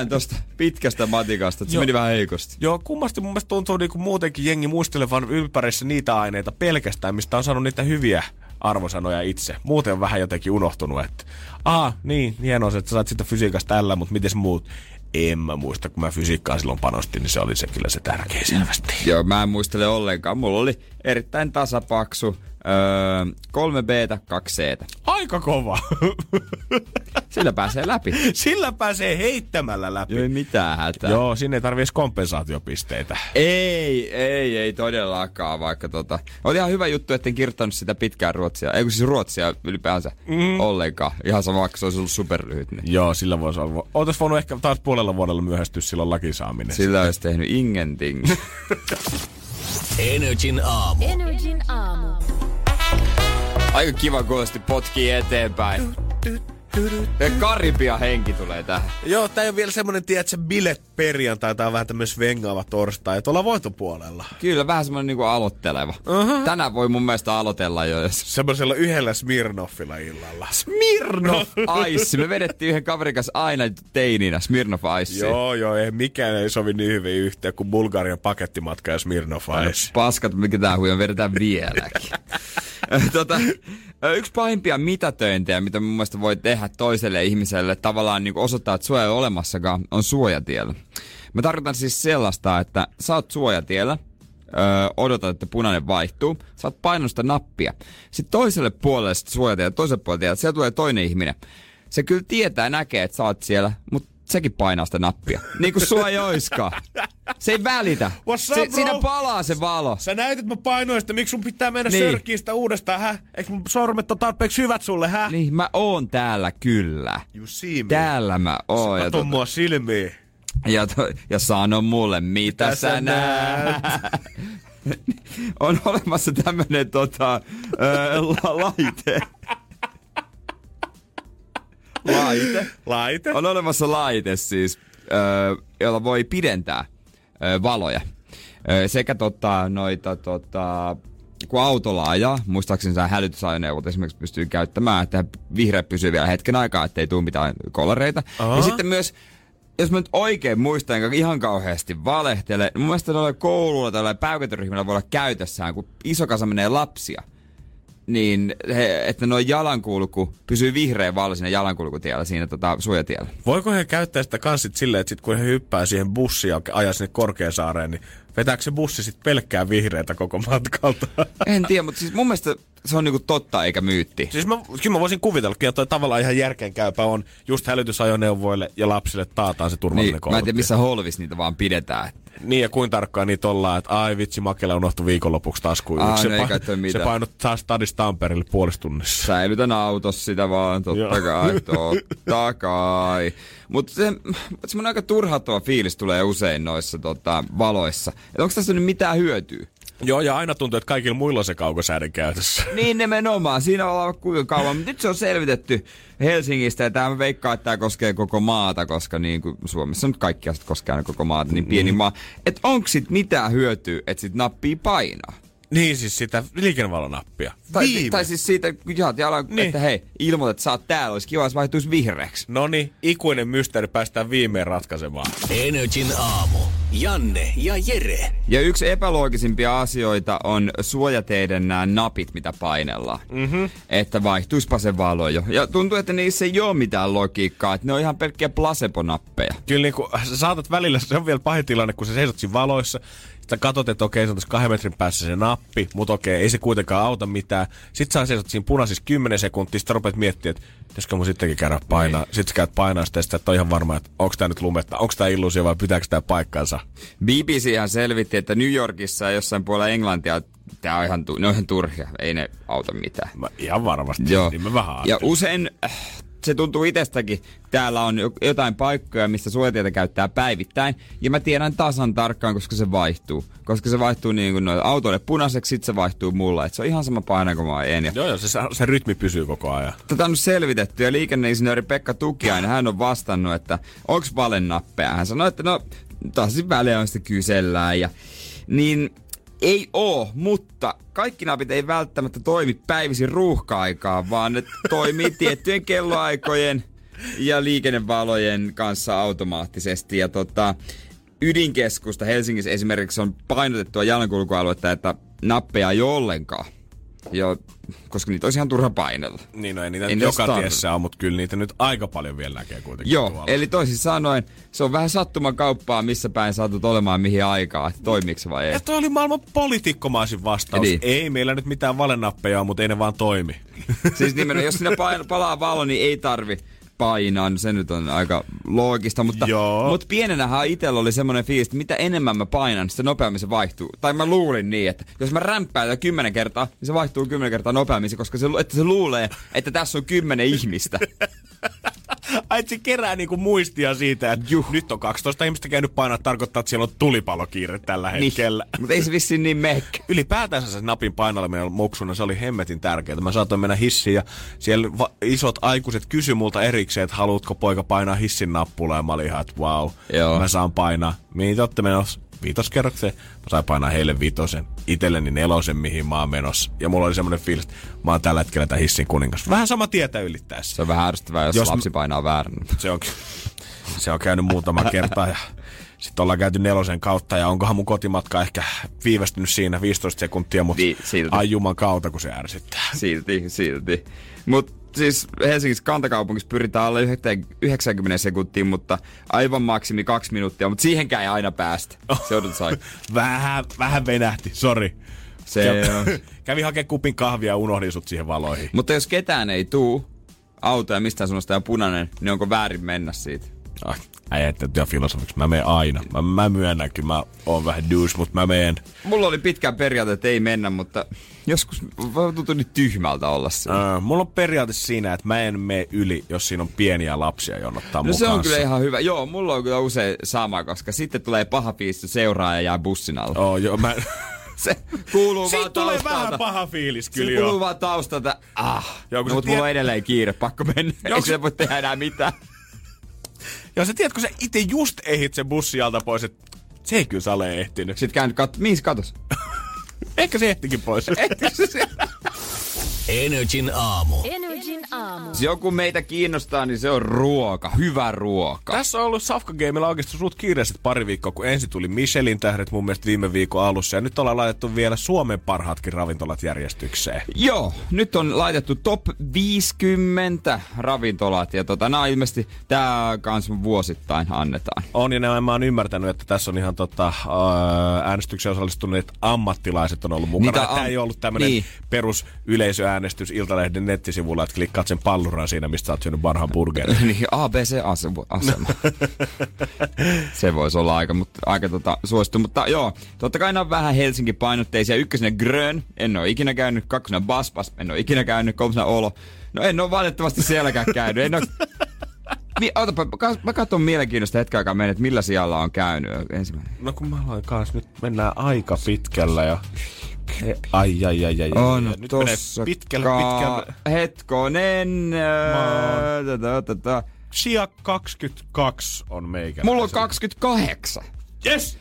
M tosta pitkästä matikasta, että se meni vähän heikosti. Joo, kummasti mun mielestä tuntuu niin kuin muutenkin jengi muistelevan ympärissä niitä aineita pelkästään, mistä on saanut niitä hyviä arvosanoja itse. Muuten on vähän jotenkin unohtunut, että niin, hienoa se, että sä saat sitä fysiikasta tällä, mutta mites muut? En mä muista, kun mä fysiikkaan silloin panostin, niin se oli se kyllä se tärkeä selvästi. Joo, mä en muistele ollenkaan. Mulla oli erittäin tasapaksu 3B:tä, 2C:tä. Aika kova! Sillä pääsee läpi. Sillä pääsee heittämällä läpi. Ei mitään hätää. Joo, sinne ei tarvii edes kompensaatiopisteitä. Ei todellakaan, vaikka oli ihan hyvä juttu, etten kirjoittanut sitä pitkään ruotsia. Ei kun siis ruotsia ylipäänsä ollenkaan. Ihan sama, vaikka se olisi ollut superlyhyt. Niin. Joo, sillä voisi olla. Ootais voinut ehkä taas puolella vuodella myöhästyä silloin lakisaaminen. Sillä olisi tehnyt ingenting. NRJ:n aamu. NRJ:n aamu. Aika kiva kuulosti potkii eteenpäin. Ja Karibia henki tulee tähän. Joo, tää ei ole vielä semmonen, tiedätkö, biletperjantai, tää on vähän tämmönen svengaava torstai, tuolla voitopuolella. Kyllä, vähän semmonen niinku aloitteleva. Tänään voi mun mielestä aloitella jo. Semmoisella yhdellä Smirnoffilla illalla. Smirnoff Ice! Me vedettiin yhden kaverin kanssa aina teininä Smirnoff Icea. Joo, ei mikään ei sovi niin hyvin yhteen kuin Bulgarian pakettimatka ja Smirnoff Ice. Paskat, mikä tää huijan, vedetään vieläkin. Yksi pahimpia mitätöintejä, mitä mun mielestä voi tehdä toiselle ihmiselle, tavallaan niin osoittaa, että suoja ei ole olemassakaan, on suojatiellä. Mä tarkoitan siis sellaista, että sä oot suojatiellä, odotat, että punainen vaihtuu. Sä oot painosta nappia. Sitten toiselle puolelle suojataan, toiselle puolelle siellä tulee toinen ihminen. Se kyllä tietää, näkee, että sä oot siellä, mutta sekin painaa sitä nappia. Niin kuin sua ei oiskaan. Se ei välitä. Siinä palaa se valo. Sä näytät, että mä painoin sitä. Miksi sun pitää mennä niin sörkiin sitä uudestaan, hä? Eikö mun sormet on tarpeeksi hyvät sulle, hä? Niin, mä oon täällä kyllä. You see me. Täällä mä oon. Sä katon mua silmiin. Ja sano mulle, mitä sä näet. On olemassa tämmönen laite. Laite. On olemassa laite siis, jolla voi pidentää valoja. Sekä kun autolla ajaa, muistaakseni hälytysajoneuvot esimerkiksi pystyy käyttämään, että vihreä pysyy vielä hetken aikaa, ettei tule mitään kolareita. Ja sitten myös, jos mä nyt oikein muistan, enkä ihan kauheasti valehtele, mun mielestä noilla koululla tai päiväkotiryhmillä voi olla käytössään, kun iso kasa menee lapsia. Niin, että noin jalankulku pysyy vihreän valo siinä jalankulkutiellä, siinä suojatiellä. Voiko he käyttää sitä kans sit silleen, että sit kun he hyppää siihen bussiin ja ajaa sinne Korkeasaareen, niin vetääkö se bussi sit pelkkää vihreätä koko matkalta? En tiedä, mutta siis mun mielestä se on niinku totta eikä myytti. Siis kyllä mä voisin kuvitella, että toi tavallaan ihan järkeenkäypä on just hälytysajoneuvoille ja lapsille taataan se turvallinen koulutie. Mä en tiedä, missä holvis niitä vaan pidetään. Niin, ja kuin tarkkaan niitä ollaan, että ai vitsi, Makela unohtui viikonlopuksi taskuun. Se painot taas Stadista Tampereelle puolesta tunnissa. Säilytän autossa sitä vaan, totta kai. Mutta semmoinen aika turhauttava fiilis tulee usein noissa valoissa. Et onko tässä nyt mitään hyötyä? Joo, ja aina tuntuu, että kaikilla muilla on se kaukosäädin käytössä. Niin, nimenomaan. Siinä ollaan kuinka kauan. Nyt se on selvitetty Helsingistä, ja tämä veikkaa, että tämä koskee koko maata, koska niin kuin Suomessa nyt kaikki asiat koskee aina koko maata, niin pieni maa. Että onko sitten mitään hyötyä, että sitten nappia painaa? Niin, siis sitä liikennevalonappia. Tai siis siitä, kun jahat jalan, niin, että hei, ilmoitat, että sä oot täällä, olisi kiva, jos vaihtuisi vihreäksi. Noniin, ikuinen mysteeri päästään viimein ratkaisemaan. NRJ:n aamu. Janne ja Jere. Ja yksi epäloogisimpia asioita on suojateiden nämä napit, mitä painellaan. Että vaihtuispa se valo jo. Ja tuntuu, että niissä ei ole mitään logiikkaa, että ne on ihan pelkkiä placebo-nappeja. Kyllä niin kuin saatat välillä, se on vielä pahin tilanne, kun sä seisot siinä valoissa. Sä katot, että okei, se on tässä 2 metrin päässä se nappi, mutta okei, ei se kuitenkaan auta mitään. Sitten sä seisot siinä punaisissa 10 sekuntia, sitten rupeat miettimään, että pitäisikö mun sittenkin käydä painaa. Niin. Sitten sä käyt painaa sitä, ja sitten et ole ihan varma, että onko tää nyt lumetta, onko tää illuusio vai pitääkö tää paikkansa. BBChän selvitti, että New Yorkissa ja jossain puolella Englantia tää on ihan, ne on ihan turhia, ei ne auta mitään. Mä ihan varmasti, joo. Niin mä vähän ajattelin. Ja usein se tuntuu itsestäkin. Täällä on jotain paikkoja, missä suojatietä käyttää päivittäin. Ja mä tiedän tasan tarkkaan, koska se vaihtuu. Koska se vaihtuu niin kuin autoille punaiseksi, sit se vaihtuu mulla. Et se on ihan sama painaa kuin mä en. Joo, se rytmi pysyy koko ajan. Tätä on selvitetty ja liikenneinsinööri Pekka Tukiainen, hän on vastannut, että onks valennappeja. Hän sanoi, että no tasin välein on sitä kysellään. Ja niin ei oo, mutta kaikki napit ei välttämättä toimi päivisin ruuhka-aikaan, vaan ne toimii tiettyjen kelloaikojen ja liikennevalojen kanssa automaattisesti. Ja ydinkeskusta Helsingissä esimerkiksi on painotettua jalankulkualuetta, että nappeja ei ole ollenkaan. Joo, koska niitä olisi ihan turha painella. Niin, no ei niitä joka tiessä ole, mutta kyllä niitä nyt aika paljon vielä näkee kuitenkin. Joo, tuolla. Eli toisin sanoen, se on vähän sattumakauppaa, missä päin saatut olemaan mihin aikaan, että toimiiko se vai ei. Ja toi oli maailman poliitikkomaisin vastaus. Niin. Ei meillä nyt mitään valennappeja on, mutta ei ne vaan toimi. Siis nimenomaan, jos siinä palaa valo, niin ei tarvi painaa, no se nyt on aika loogista, mutta pienenähän itsellä oli semmoinen fiilis, että mitä enemmän mä painan, sitä nopeammin se vaihtuu. Tai mä luulin niin, että jos mä rämpään 10 kertaa, niin se vaihtuu 10 kertaa nopeammin, koska se luulee, että tässä on 10 ihmistä. Ai, että se kerää niinku muistia siitä, että nyt on 12 ihmistä käynyt painaa, tarkoittaa, että siellä on tulipalokiire tällä hetkellä. Niin. Mutta ei se vissiin niin mehkä. Ylipäätänsä se napin painalleminen muksuna, se oli hemmetin tärkeää. Mä saatoin mennä hissiin ja siellä isot aikuiset kysyi multa erikseen, että haluutko poika painaa hissin nappulaa. Ja mä olin ihan, että vau, wow, mä saan painaa. Mihin te ootte menossa? 5. kerrokseen. Mä sain painaa heille 5, itselleni 4, mihin mä oon menossa. Ja mulla oli semmoinen fiilis, että mä oon tällä hetkellä tämän hissin kuningas. Vähän sama tietä ylittäessä. Se on vähän ärsyttävää, jos lapsi painaa väärin. Se on käynyt muutama kerta ja sitten ollaan käyty 4 kautta ja onkohan mun kotimatka ehkä viivästynyt siinä 15 sekuntia, mutta ai juman kautta, kun se ärsyttää. Silti. Mut siis Helsingissä kantakaupungissa pyritään alle 90 sekuntia, mutta aivan maksimi 2 minuuttia, mutta siihenkään ei aina päästä. Se odot sai. Vähän venähti, sori. Kävi hakee kupin kahvia ja unohdin sut siihen valoihin. Mutta jos ketään ei tuu auto ja mistään suunnasta on punainen, niin onko väärin mennä siitä? Äijättä työ filosofiksi. Mä menen aina. Mä myönnänkin. Mä oon vähän douche, mutta mä menen. Mulla oli pitkään periaate, että ei mennä, mutta joskus tuntuu nyt tyhmältä olla siinä. Mulla on periaate siinä, että mä en mene yli, jos siinä on pieniä lapsia jonottaa mun kanssa. No se on kyllä ihan hyvä. Joo, mulla on kyllä usein sama, koska sitten tulee paha fiilis seuraa ja jää bussin alle. Oh, joo, mä... Se kuuluu sitten vaan tulee taustalta. Vähän paha fiilis kyllä jo. Se kuuluu vaan taustalta. Joo, no, mutta mulla on edelleen kiire, pakko mennä. Eikö se voi tehdä enää mitään? Joo, sä tiedät, kun sä ite just ehit sen bussin alta pois, että se ei kyllä sale ehtinyt. Sitten käynyt mihin se katos? Ehkä se ehtikin pois. NRJ:n aamu. NRJ:n aamu. Jos joku meitä kiinnostaa, niin se on ruoka. Hyvä ruoka. Tässä on ollut Safka Gameilla oikeastaan suut kiireiset pari viikkoa, kun ensin tuli Michelin tähdet mun mielestä viime viikon alussa. Ja nyt ollaan laitettu vielä Suomen parhaatkin ravintolat järjestykseen. Joo, nyt on laitettu top 50 ravintolat. Ja nää ilmeisesti tää kans vuosittain annetaan. On ja nämä mä oon ymmärtänyt, että tässä on ihan äänestykseen osallistuneet ammattilaiset on ollut mukana. Tää ei ollut tämmönen niin perus yleisö äänestys Iltalehden nettisivulla, että klikkaat sen palluran siinä, mistä olet syönyt parhaan burgerin. Niin, ABC-asema. Se voisi olla aika suosittu, mutta joo, totta kai on vähän Helsinki-painotteisia. Ykkösenä Grön, en ole ikinä käynyt. Kakkosena Baspas, en ole ikinä käynyt. Kolmosena Olo, no en ole valitettavasti sielläkään käynyt. Otapa, mä katson mielenkiinnosta hetken aikaa mennä, että millä sijalla on käynyt ensimmäinen. No kun mä aloin kanssa, nyt mennään aika pitkällä ja... Ai. On nyt tossa pitkällä. Hetkonen. Sija 22 on meikä. Mulla on 28. Yes!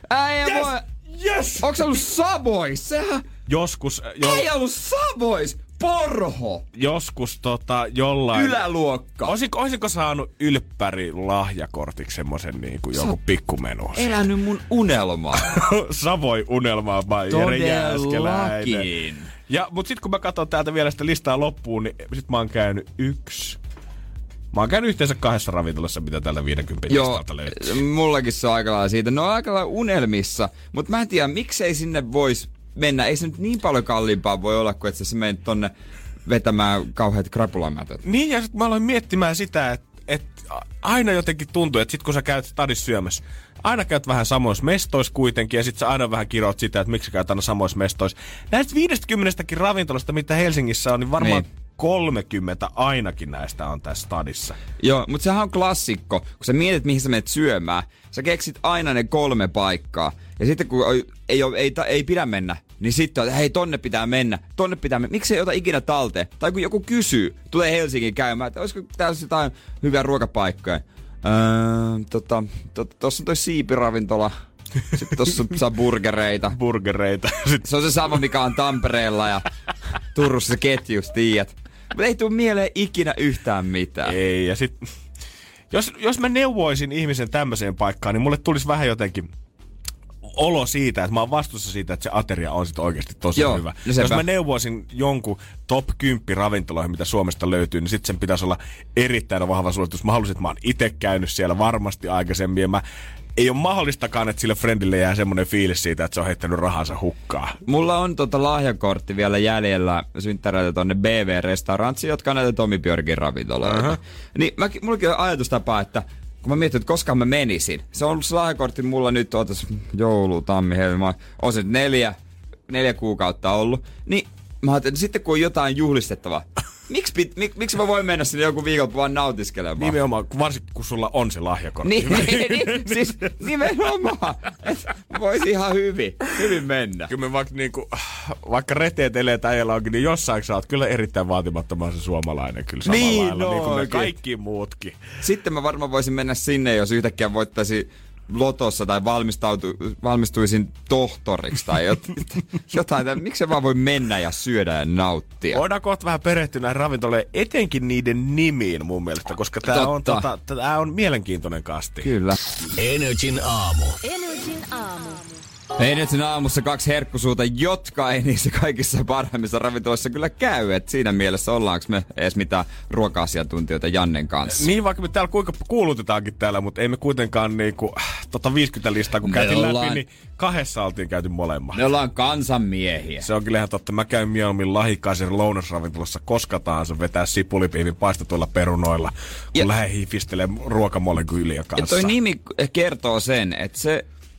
Yes! Onks ollut Savois? Joskus... Ei ollut Savois! Porho! Joskus jollain... Yläluokka. Oisinko saanut ylppäri lahjakortiksi semmosen niinku joku pikkumenu? Elänyt mun unelmaa. Savoi unelmaa vai Jere Jääskeläinen. Ja mut sit kun mä katson täältä vielä sitä listaa loppuun, niin sit mä oon käynyt Mä oon käynyt yhteensä 2 ravintolassa, mitä täältä 50 listalta löytyy. Mullakin se on aika lailla siitä. No aika lailla unelmissa, mut mä en tiedä miksei sinne vois mennään. Ei se nyt niin paljon kalliimpaa voi olla, kun että sä menet tonne vetämään kauheat krapulamätöt. Niin, ja sit mä aloin miettimään sitä, että aina jotenkin tuntuu, että sit kun sä käyt stadissa syömässä, aina käyt vähän samoissa mestoissa kuitenkin, ja sit sä aina vähän kiroat sitä, että miksi sä käyt aina samoissa mestoissa. Näistä 50kin ravintolasta, mitä Helsingissä on, niin varmaan... Niin. 30 ainakin näistä on tässä stadissa. Joo, mutta sehän on klassikko. Kun sä mietit, mihin sä menet syömään, sä keksit aina ne 3 paikkaa. Ja sitten kun ei pidä mennä, niin sitten on, että hei, tonne pitää mennä. Miksi ei ota ikinä talteen? Tai kun joku kysyy, tulee Helsingin käymään, että olisiko täällä jotain hyviä ruokapaikkoja. Tossa on toi siipiravintola. Sitten tossa saa burgereita. Sitten. Se on se sama, mikä on Tampereella ja Turussa se ketjus, tiedät. Mutta ei tuu mieleen ikinä yhtään mitään. Ei, ja sit... Jos mä neuvoisin ihmisen tämmöiseen paikkaan, niin mulle tulisi vähän jotenkin olo siitä, että mä oon vastuussa siitä, että se ateria on sit oikeesti tosi hyvä. Jos mä neuvoisin jonkun top 10 ravintoloihin, mitä Suomesta löytyy, niin sit sen pitäisi olla erittäin vahva suositus. Mä halusin, että mä oon ite käynyt siellä varmasti aikaisemmin ja ei ole mahdollistakaan, että sille friendille jää semmoinen fiilis siitä, että se on heittänyt rahansa hukkaa. Mulla on lahjakortti vielä jäljellä synttäreiltä tonne BV-restaurantsiin, jotka on näitä Tomi Björkin ravintoloita. Niin mullakin on ajatustapa, että kun mä mietin, että koska mä menisin. Se on ollut se lahjakortti mulla nyt, ootas joulu, tammi, helma, on se 4 kuukautta ollut. Niin mä ajattelin, että sitten kun on jotain juhlistettavaa. Miksi mä voin mennä sinne joku viikonloppu vaan nautiskelemaan? Nimenomaan, varsinkin kun sulla on se lahjakortti. Niin, siis nimenomaan. Voisi ihan hyvin mennä. Kyllä me vaikka reteet eleet äijällä onkin, niin jossain sä oot kyllä erittäin vaatimattoman se suomalainen kyllä samalla niin, lailla. Niin kuin me kaikki muutkin. Sitten mä varmaan voisin mennä sinne, jos yhtäkkiä voittaisin lotossa tai valmistuisin tohtoriksi tai jotain. Miksi se vaan voi mennä ja syödä ja nauttia? Voidaan kohta vähän perehtyä näihin ravintoloihin, etenkin niiden nimiin mun mielestä, koska tää on mielenkiintoinen kasti. Kyllä. NRJ:n aamu. Energin aamussa kaksi herkkusuuta, jotka ei niissä kaikissa parhaimmissa ravintoloissa kyllä käy. Et siinä mielessä ollaanko me edes mitään ruoka-asiantuntijoita Jannen kanssa. Niin, vaikka me täällä kuinka kuulutetaankin täällä, mutta ei me kuitenkaan niinku, 50 listaa kun käytiin läpi, niin kahdessa oltiin käyty molemmat. Me ollaan kansanmiehiä. Se on kyllä ihan totta. Mä käyn mieluummin Lahikaisen lounasravintolassa koska tahansa vetää sipulipiivin paistetuilla perunoilla, kun lähden hiifistelemään ruokamolekyyliä kanssa. Ja toi nimi kertoo sen, että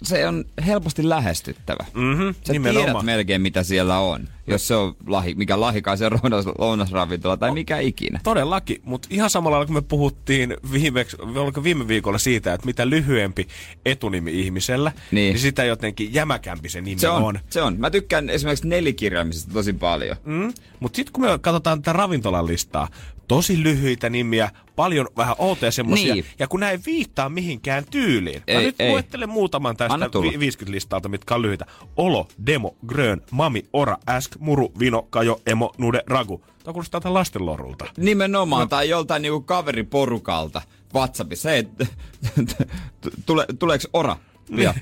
se on helposti lähestyttävä. Mm-hmm, sä nimenomaan tiedät melkein, mitä siellä on. Jos se on mikä Lahikaisen lounasravintola tai mikä ikinä. Todellakin, mutta ihan samalla lailla kun me puhuttiin viime viikolla siitä, että mitä lyhyempi etunimi ihmisellä, niin sitä jotenkin jämäkämpi se nimi on. Se on. Mä tykkään esimerkiksi nelikirjaamisesta tosi paljon. Mm, mutta sitten kun me katsotaan tätä ravintolalistaa, tosi lyhyitä nimiä, paljon vähän outoja semmosia, ja kun näin viittaa mihinkään tyyliin. Mä nyt luettelen muutaman tästä 50 listalta, mitkä on lyhyitä. Olo, Demo, Grön, Mami, Ora, Äsk, Muru, Vino, Kajo, Emo, Nude, Ragu. Tämä kuulostaa tämän lastenlorulta. Nimenomaan, tai joltain niinku kaveriporukalta WhatsAppissa. Hei, tuleeks Ora? Ja.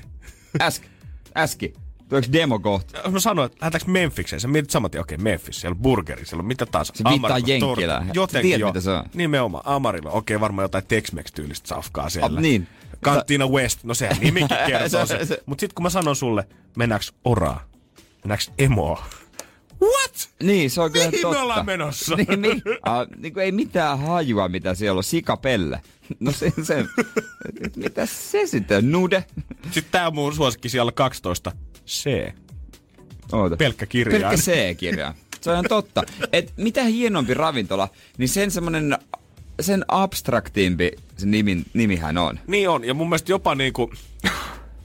Äski. Tuleeko demo kohta? Mä sanoin, että lähdetäänkö Memphikseen? Sä mietit saman tien, okei, Memphis, siellä on burgeri, siellä on mitä taas. Se viittaa Jenkilään. Jotenkin jo. Mitä se on. Nimenomaan, Amarilla. Okei, varmaan jotain Tex-Mex-tyylistä safkaa siellä. Niin. Cantina West, no sehän nimikin kertoo se. Mut sit kun mä sanon sulle, mennäänkö Oraa? Mennäänkö Emoa? What? Niin, se on kyllä totta. Mihin me ollaan menossa? Niin, ei mitään hajua, mitä siellä on. Sikapelle. No se. Mitä se sitten? Nude? Sitten tää on mun suosikki siellä 12. C. Oota. Pelkkä kirjaan. Pelkkä C-kirjaan. Se on totta. Et mitä hienompi ravintola, niin sen abstraktiimpi se nimihän on. Niin on. Ja mun mielestä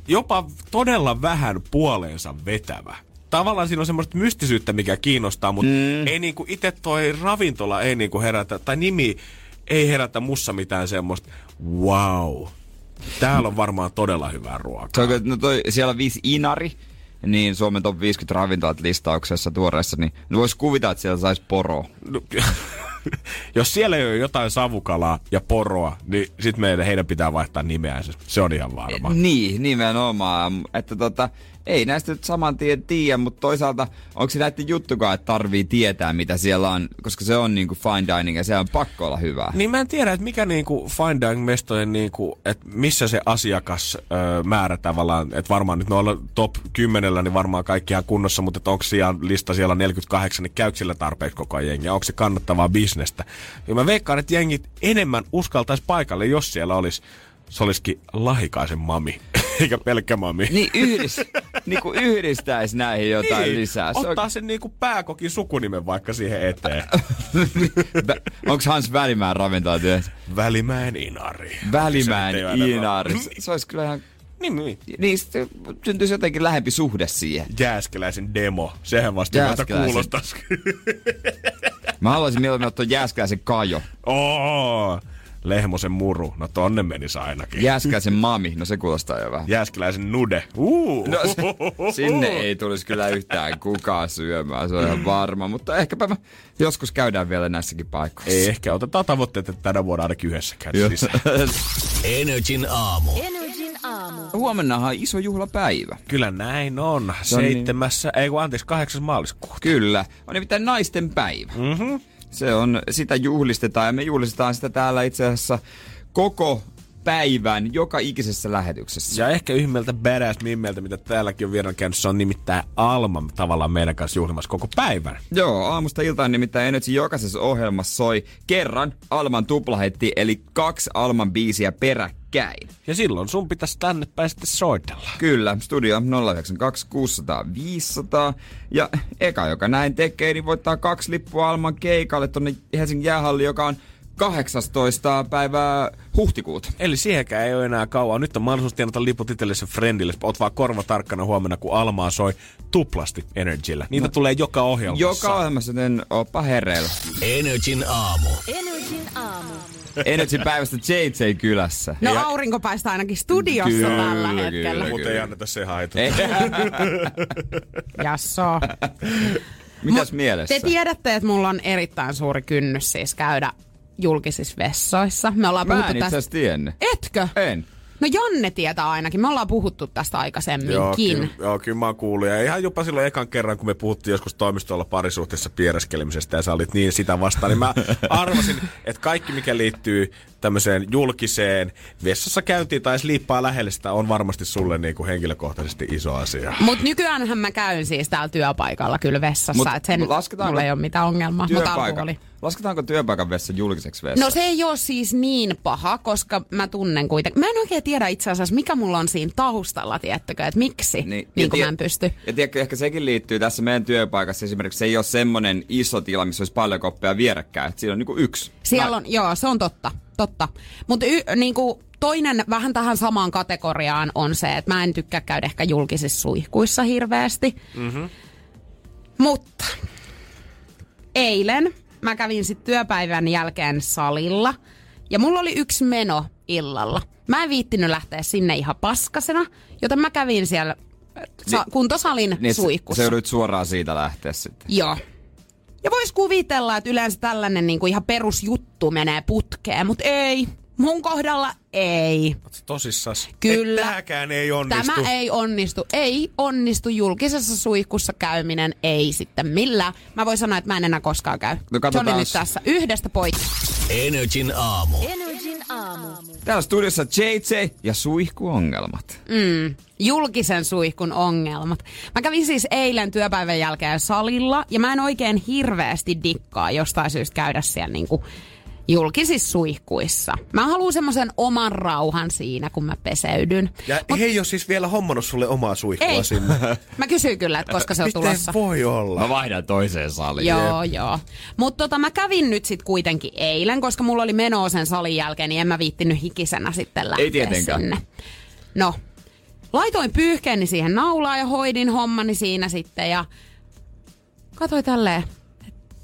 jopa todella vähän puoleensa vetävä. Tavallaan siinä on semmoista mystisyyttä, mikä kiinnostaa, mutta ei niinku itse toi ravintola ei niinku herätä, tai nimi ei herätä mussa mitään semmoista wow. Täällä on varmaan todella hyvää ruokaa. No siellä on 5 Inari, niin Suomen top 50 ravintolat listauksessa tuoreessa, niin voisi kuvitella, että siellä saisi poroa. No, jos siellä ei ole jotain savukalaa ja poroa, niin sit heidän pitää vaihtaa nimeänsä. Se on ihan varma. Niin, nimenomaan. Että ei näistä nyt saman tien tiedä, mutta toisaalta onko se näiden juttukaan, että tarvii tietää, mitä siellä on, koska se on niinku fine dining ja se on pakko olla hyvää. Niin mä en tiedä, että mikä niinku fine dining-mestojen, niinku, että missä se asiakas määrä tavallaan, että varmaan nyt noilla top 10, niin varmaan kaikki ihan kunnossa, mutta onko lista siellä 48, niin käykö sillä tarpeeksi koko ajan jengiä, onko se kannattavaa bisnestä. Ja mä veikkaan, että jengit enemmän uskaltaisi paikalle, jos siellä olisi. Se olisikin Lahikaisen mami, eikä pelkkä mami. Niin, yhdistäisi näihin jotain niin, lisää. Se ottaa sen niinku pääkokin sukunimen vaikka siihen eteen. Onks Hans Välimäen ravintola työssä? Välimäen Inari. Se olisi kyllä ihan... Niin, syntyisi jotenkin lähempi suhde siihen. Jääskeläisen demo. Sehän vasta jolta kuulostaisi. Mä haluaisin mieluummin ottaa Jääskeläisen Kajo. Lehmosen muru, no tonne menisi ainakin. Jääskeläisen mami, no se kuulostaa jo vähän. Jääskeläisen nude. No sinne ei tulisi kyllä yhtään kukaan syömään, se on ihan varma. Mutta ehkäpä joskus käydään vielä näissäkin paikoissa. Ei ehkä, otetaan tavoitteet, että tänä vuonna ainakin yhdessä käydään sisään. NRJ:n aamu. Huomennahan iso juhlapäivä. Kyllä näin on. 8. maaliskuuta. Kyllä, on nimittäin naisten päivä. Se on, sitä juhlistetaan ja me juhlistetaan sitä täällä itse asiassa koko päivän, joka ikisessä lähetyksessä. Ja ehkä yhdeltä badass mimmeltä, mitä täälläkin on vielä käynyt, se on nimittäin Alma tavallaan meidän kanssa juhlimassa koko päivän. Joo, aamusta iltaan nimittäin Energy jokaisessa ohjelmassa soi kerran Alman tuplahetti, eli 2 Alman biisiä peräkkäin. Ja silloin sun pitäisi tänne päin sitten soitella. Kyllä, studio 092 600 500, ja eka joka näin tekee, niin voittaa 2 lippua Alman keikalle tonne Helsingin jäähalli, joka on 18. päivää huhtikuuta. Eli siihenkään ei ole enää kauan. Nyt on mahdollisuus tienata liput itsellesi friendille. Oot vaan korva tarkkana huomenna, kun Almaa soi tuplasti Energyllä. Niitä tulee joka ohjelmassa. Joka ohjelmassa, joten ootpa hereillä. NRJ:n aamu. NRJ:n päivästä JJ-kylässä. No aurinko paistaa ainakin studiossa tällä hetkellä. Mutta ei anneta se haitata. Jasso. Mitäs mielessä? Te tiedätte, että mulla on erittäin suuri kynnys siis käydä julkisissa vessoissa. Me ollaan puhuttu tästä. Mä en itse asiassa tiennyt. Etkö? En. No Janne tietää ainakin, me ollaan puhuttu tästä aikaisemminkin. Joo, kyllä mä oon kuullut. Ja ihan jopa silloin ekan kerran, kun me puhuttiin joskus toimistolla parisuhteessa piereskelemisestä ja sä olit niin sitä vastaan, niin mä arvasin, että kaikki mikä liittyy tämmöiseen julkiseen vessassa käyntiin tai liippaa lähelle sitä on varmasti sulle niin kuin henkilökohtaisesti iso asia. Mut nykyäänhän mä käyn siis täällä työpaikalla kyllä vessassa, että sen mulla ei ole mitään ongelmaa, mutta alkoholi. Lasketaanko työpaikan vessa julkiseksi vessassa? No se ei ole siis niin paha, koska mä tunnen kuitenkin. Mä en oikein tiedä itse asiassa, mikä mulla on siinä taustalla, tiettäkö, että miksi, niin kuin mä en pysty. Ja tiedätkö, ehkä sekin liittyy tässä meidän työpaikassa esimerkiksi, se ei ole semmoinen iso tila, missä olisi paljon koppeja vierekkäin. Siinä on niin kuin yksi. Siellä on, joo, se on totta. Mutta niin kuin toinen vähän tähän samaan kategoriaan on se, että mä en tykkää käydä ehkä julkisissa suihkuissa hirveästi. Mm-hmm. Mutta eilen mä kävin sitten työpäivän jälkeen salilla ja mulla oli yksi meno illalla. Mä en viittinyt lähteä sinne ihan paskasena, joten mä kävin siellä kuntosalin suihkussa. Se joudut suoraan siitä lähteä sitten. Joo. Ja vois kuvitella, että yleensä tällainen niinku ihan perusjuttu menee putkeen, mutta ei. Mun kohdalla ei. Tosissas. Kyllä. Tämäkään ei onnistu. Tämä ei onnistu. Ei onnistu julkisessa suihkussa käyminen. Ei sitten millään. Mä voin sanoa, että mä en enää koskaan käy. No katsotaan. Se oli nyt tässä yhdestä poikki. NRJ:n aamu. Täällä studiossa JJ ja suihkuongelmat. Julkisen suihkun ongelmat. Mä kävin siis eilen työpäivän jälkeen salilla. Ja mä en oikein hirveästi dikkaa jostain syystä käydä siellä niinku julkisissa suihkuissa. Mä haluan semmoisen oman rauhan siinä, kun mä peseydyn. Ja he ei ole siis vielä hommannut sulle omaa suihkua sinne. Mä kysyn kyllä, että koska se on miten tulossa. Miten voi olla? Mä vaihdan toiseen saliin. Joo. Mutta mä kävin nyt sit kuitenkin eilen, koska mulla oli menoa sen salin jälkeen, niin en mä viittinyt hikisenä sitten lähteä sinne. Ei tietenkään. No, laitoin pyyhkeeni siihen naulaan ja hoidin hommani siinä sitten ja katsoin tälleen, että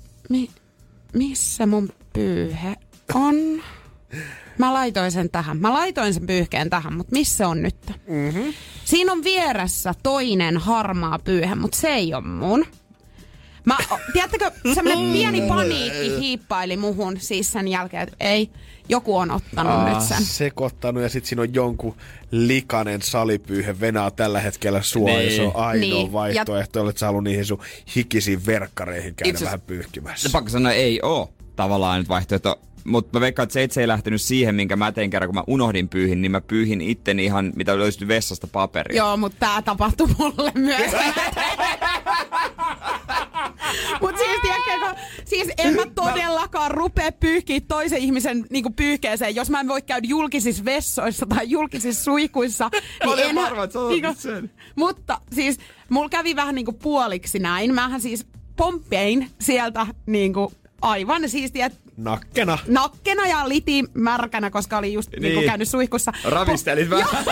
missä mun pyyhe on. Mä laitoin sen pyyhkeen tähän, mutta missä se on nyt? Mm-hmm. Siinä on vieressä toinen harmaa pyyhe, mutta se ei ole mun. Tiedättekö, semmoinen pieni paniikki hiippaili muhun siis sen jälkeen, että ei, joku on ottanut nyt sen. Sekoittanut ja sitten siinä on jonkun likainen salipyyhe venaa tällä hetkellä sua niin. Ja se on ainoa vaihtoehto, että sä haluat niihin sun hikisiin verkkareihin käydä vähän pyyhkimässä. Pakko sanoa, ei oo tavallaan nyt vaihtoehto. Mutta mä veikkaan, että se itse ei lähtenyt siihen, minkä mä tein kerran, kun mä unohdin pyyhin, niin mä pyyhin itteni ihan, mitä löytyi vessasta paperia. Joo, mutta tää tapahtui mulle myös. Mutta siis tiedätkö, siis en mä todellakaan rupea pyyhkiä toisen ihmisen niinku pyyhkeeseen, jos mä en voi käydä julkisissa vessoissa tai julkisissa suihkuissa. Niin mä varmaan, mutta siis mulla kävi vähän niinku puoliksi näin. Mähän siis pomppein sieltä niinku aivan siistiä. Nakkena ja litin märkänä, koska oli just niin käynyt suihkussa. Ravistelit vähän.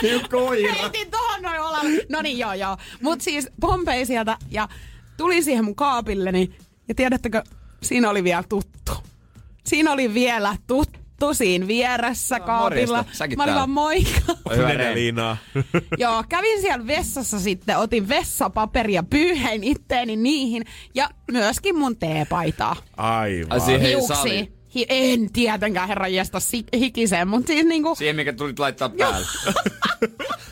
Tiukko oira. Heitin tohon noin olalle. No niin, joo. Mut siis pompein sieltä ja tuli siihen mun kaapilleni. Ja tiedättekö, siinä oli vielä tuttu. Siinä vieressä kaapilla. Mä olin vaan moikka. Joo, kävin siellä vessassa sitten, otin vessapaperia, pyyhein itteeni niihin ja myöskin mun teepaitaa. Aivan. Hiuksia. En tietenkään herranjesta hikiseen, mutta siis niinku siihen, mikä tulit laittaa päälle.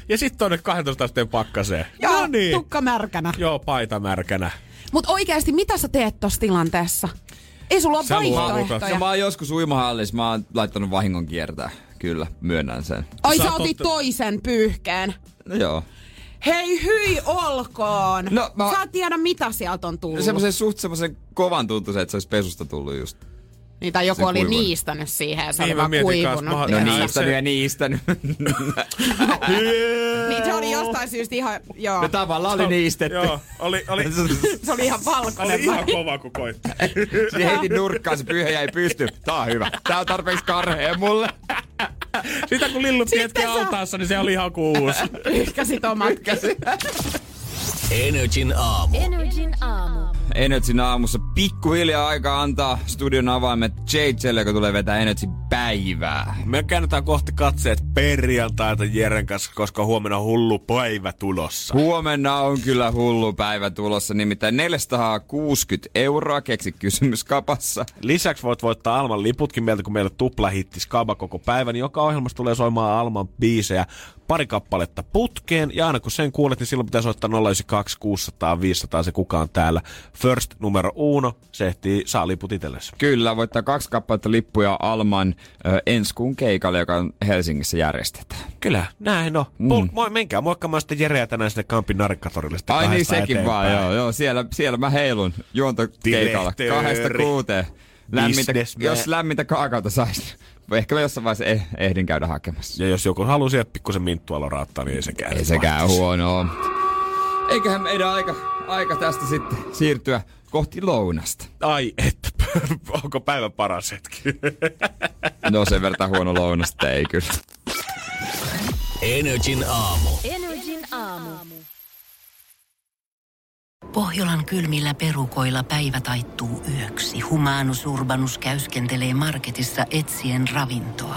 Ja sitten tonne 12 asteen pakkaseen. Joo, noniin. Tukka märkänä. Joo, paita märkänä. Mut oikeesti, mitä sä teet tossa tilanteessa? Ei sulla ole vaihtoehtoja. Mä oon joskus uimahallissa, mä oon laittanut vahingon kiertää. Kyllä, myönnän sen. Ai sä otit toisen pyyhkeen. No joo. Hei hyi olkoon! No, sä oot tiedä mitä sieltä on tullut. Semmosen kovan tuntuisen, että se olisi pesusta tullut just. Niin, tai joku oli niistänyt siihen ja se oli vaan kuivunut. No niistänyt. Niin se oli jostain syystä ihan, joo. No tavallaan oli niistetty. Joo, oli. Se oli ihan valkoinen. Oli ihan kova kun koitti. Se heitin nurkkaan, se pyyhe jäi pystyyn. Tää on hyvä. Tää on tarpeeksi karhea mulle. Sitä kun lillutti hetken altaassa, niin se oli ihan kuusi. Pyyhkäsit omat. NRJ:n aamu. Energyn aamussa pikkuhiljaa aika antaa studion avaimet JJlle, joka tulee vetää Energy päivää. Me käännetään kohti katseet perjantaita Jeren kanssa, koska huomenna on hullu päivä tulossa. Huomenna on kyllä hullu päivä tulossa, nimittäin 460 € keksi kysymys kapassa. Lisäksi voit voittaa Alman liputkin meiltä, kun meillä tuplahitti skaba koko päivän, niin joka ohjelmassa tulee soimaan Alman biisejä pari kappaletta putkeen, ja aina kun sen kuulet, niin silloin pitää soittaa 092 600 500, se kuka on täällä. First numero uno, se ehtii, saa liput itsellesi. Kyllä, voittaa 2 kappaletta lippuja Alman ensi kuun keikalle, joka on Helsingissä järjestetään. Kyllä, näin on. Menkää moikkaamaan sitten Jereä tänään sinne Kampin Narinkkatorille. Ai niin, sekin eteenpäin. Vaan, joo. Siellä mä heilun juontokeikalla 2-6. Jos lämmintä kaakaota saisi. Ehkä mä jossain vaiheessa ehdin käydä hakemassa. Ja jos joku haluaa siellä pikkusen minttua loraattaa, niin ei sekään huonoa. Eiköhän meidän aika tästä sitten siirtyä kohti lounasta. Ai et, onko päivän paras hetki? No sen verran huono lounasta ei kyllä. NRJ:n aamu. NRJ:n aamu. Pohjolan kylmillä perukoilla päivä taittuu yöksi. Humanus Urbanus käyskentelee marketissa etsien ravintoa.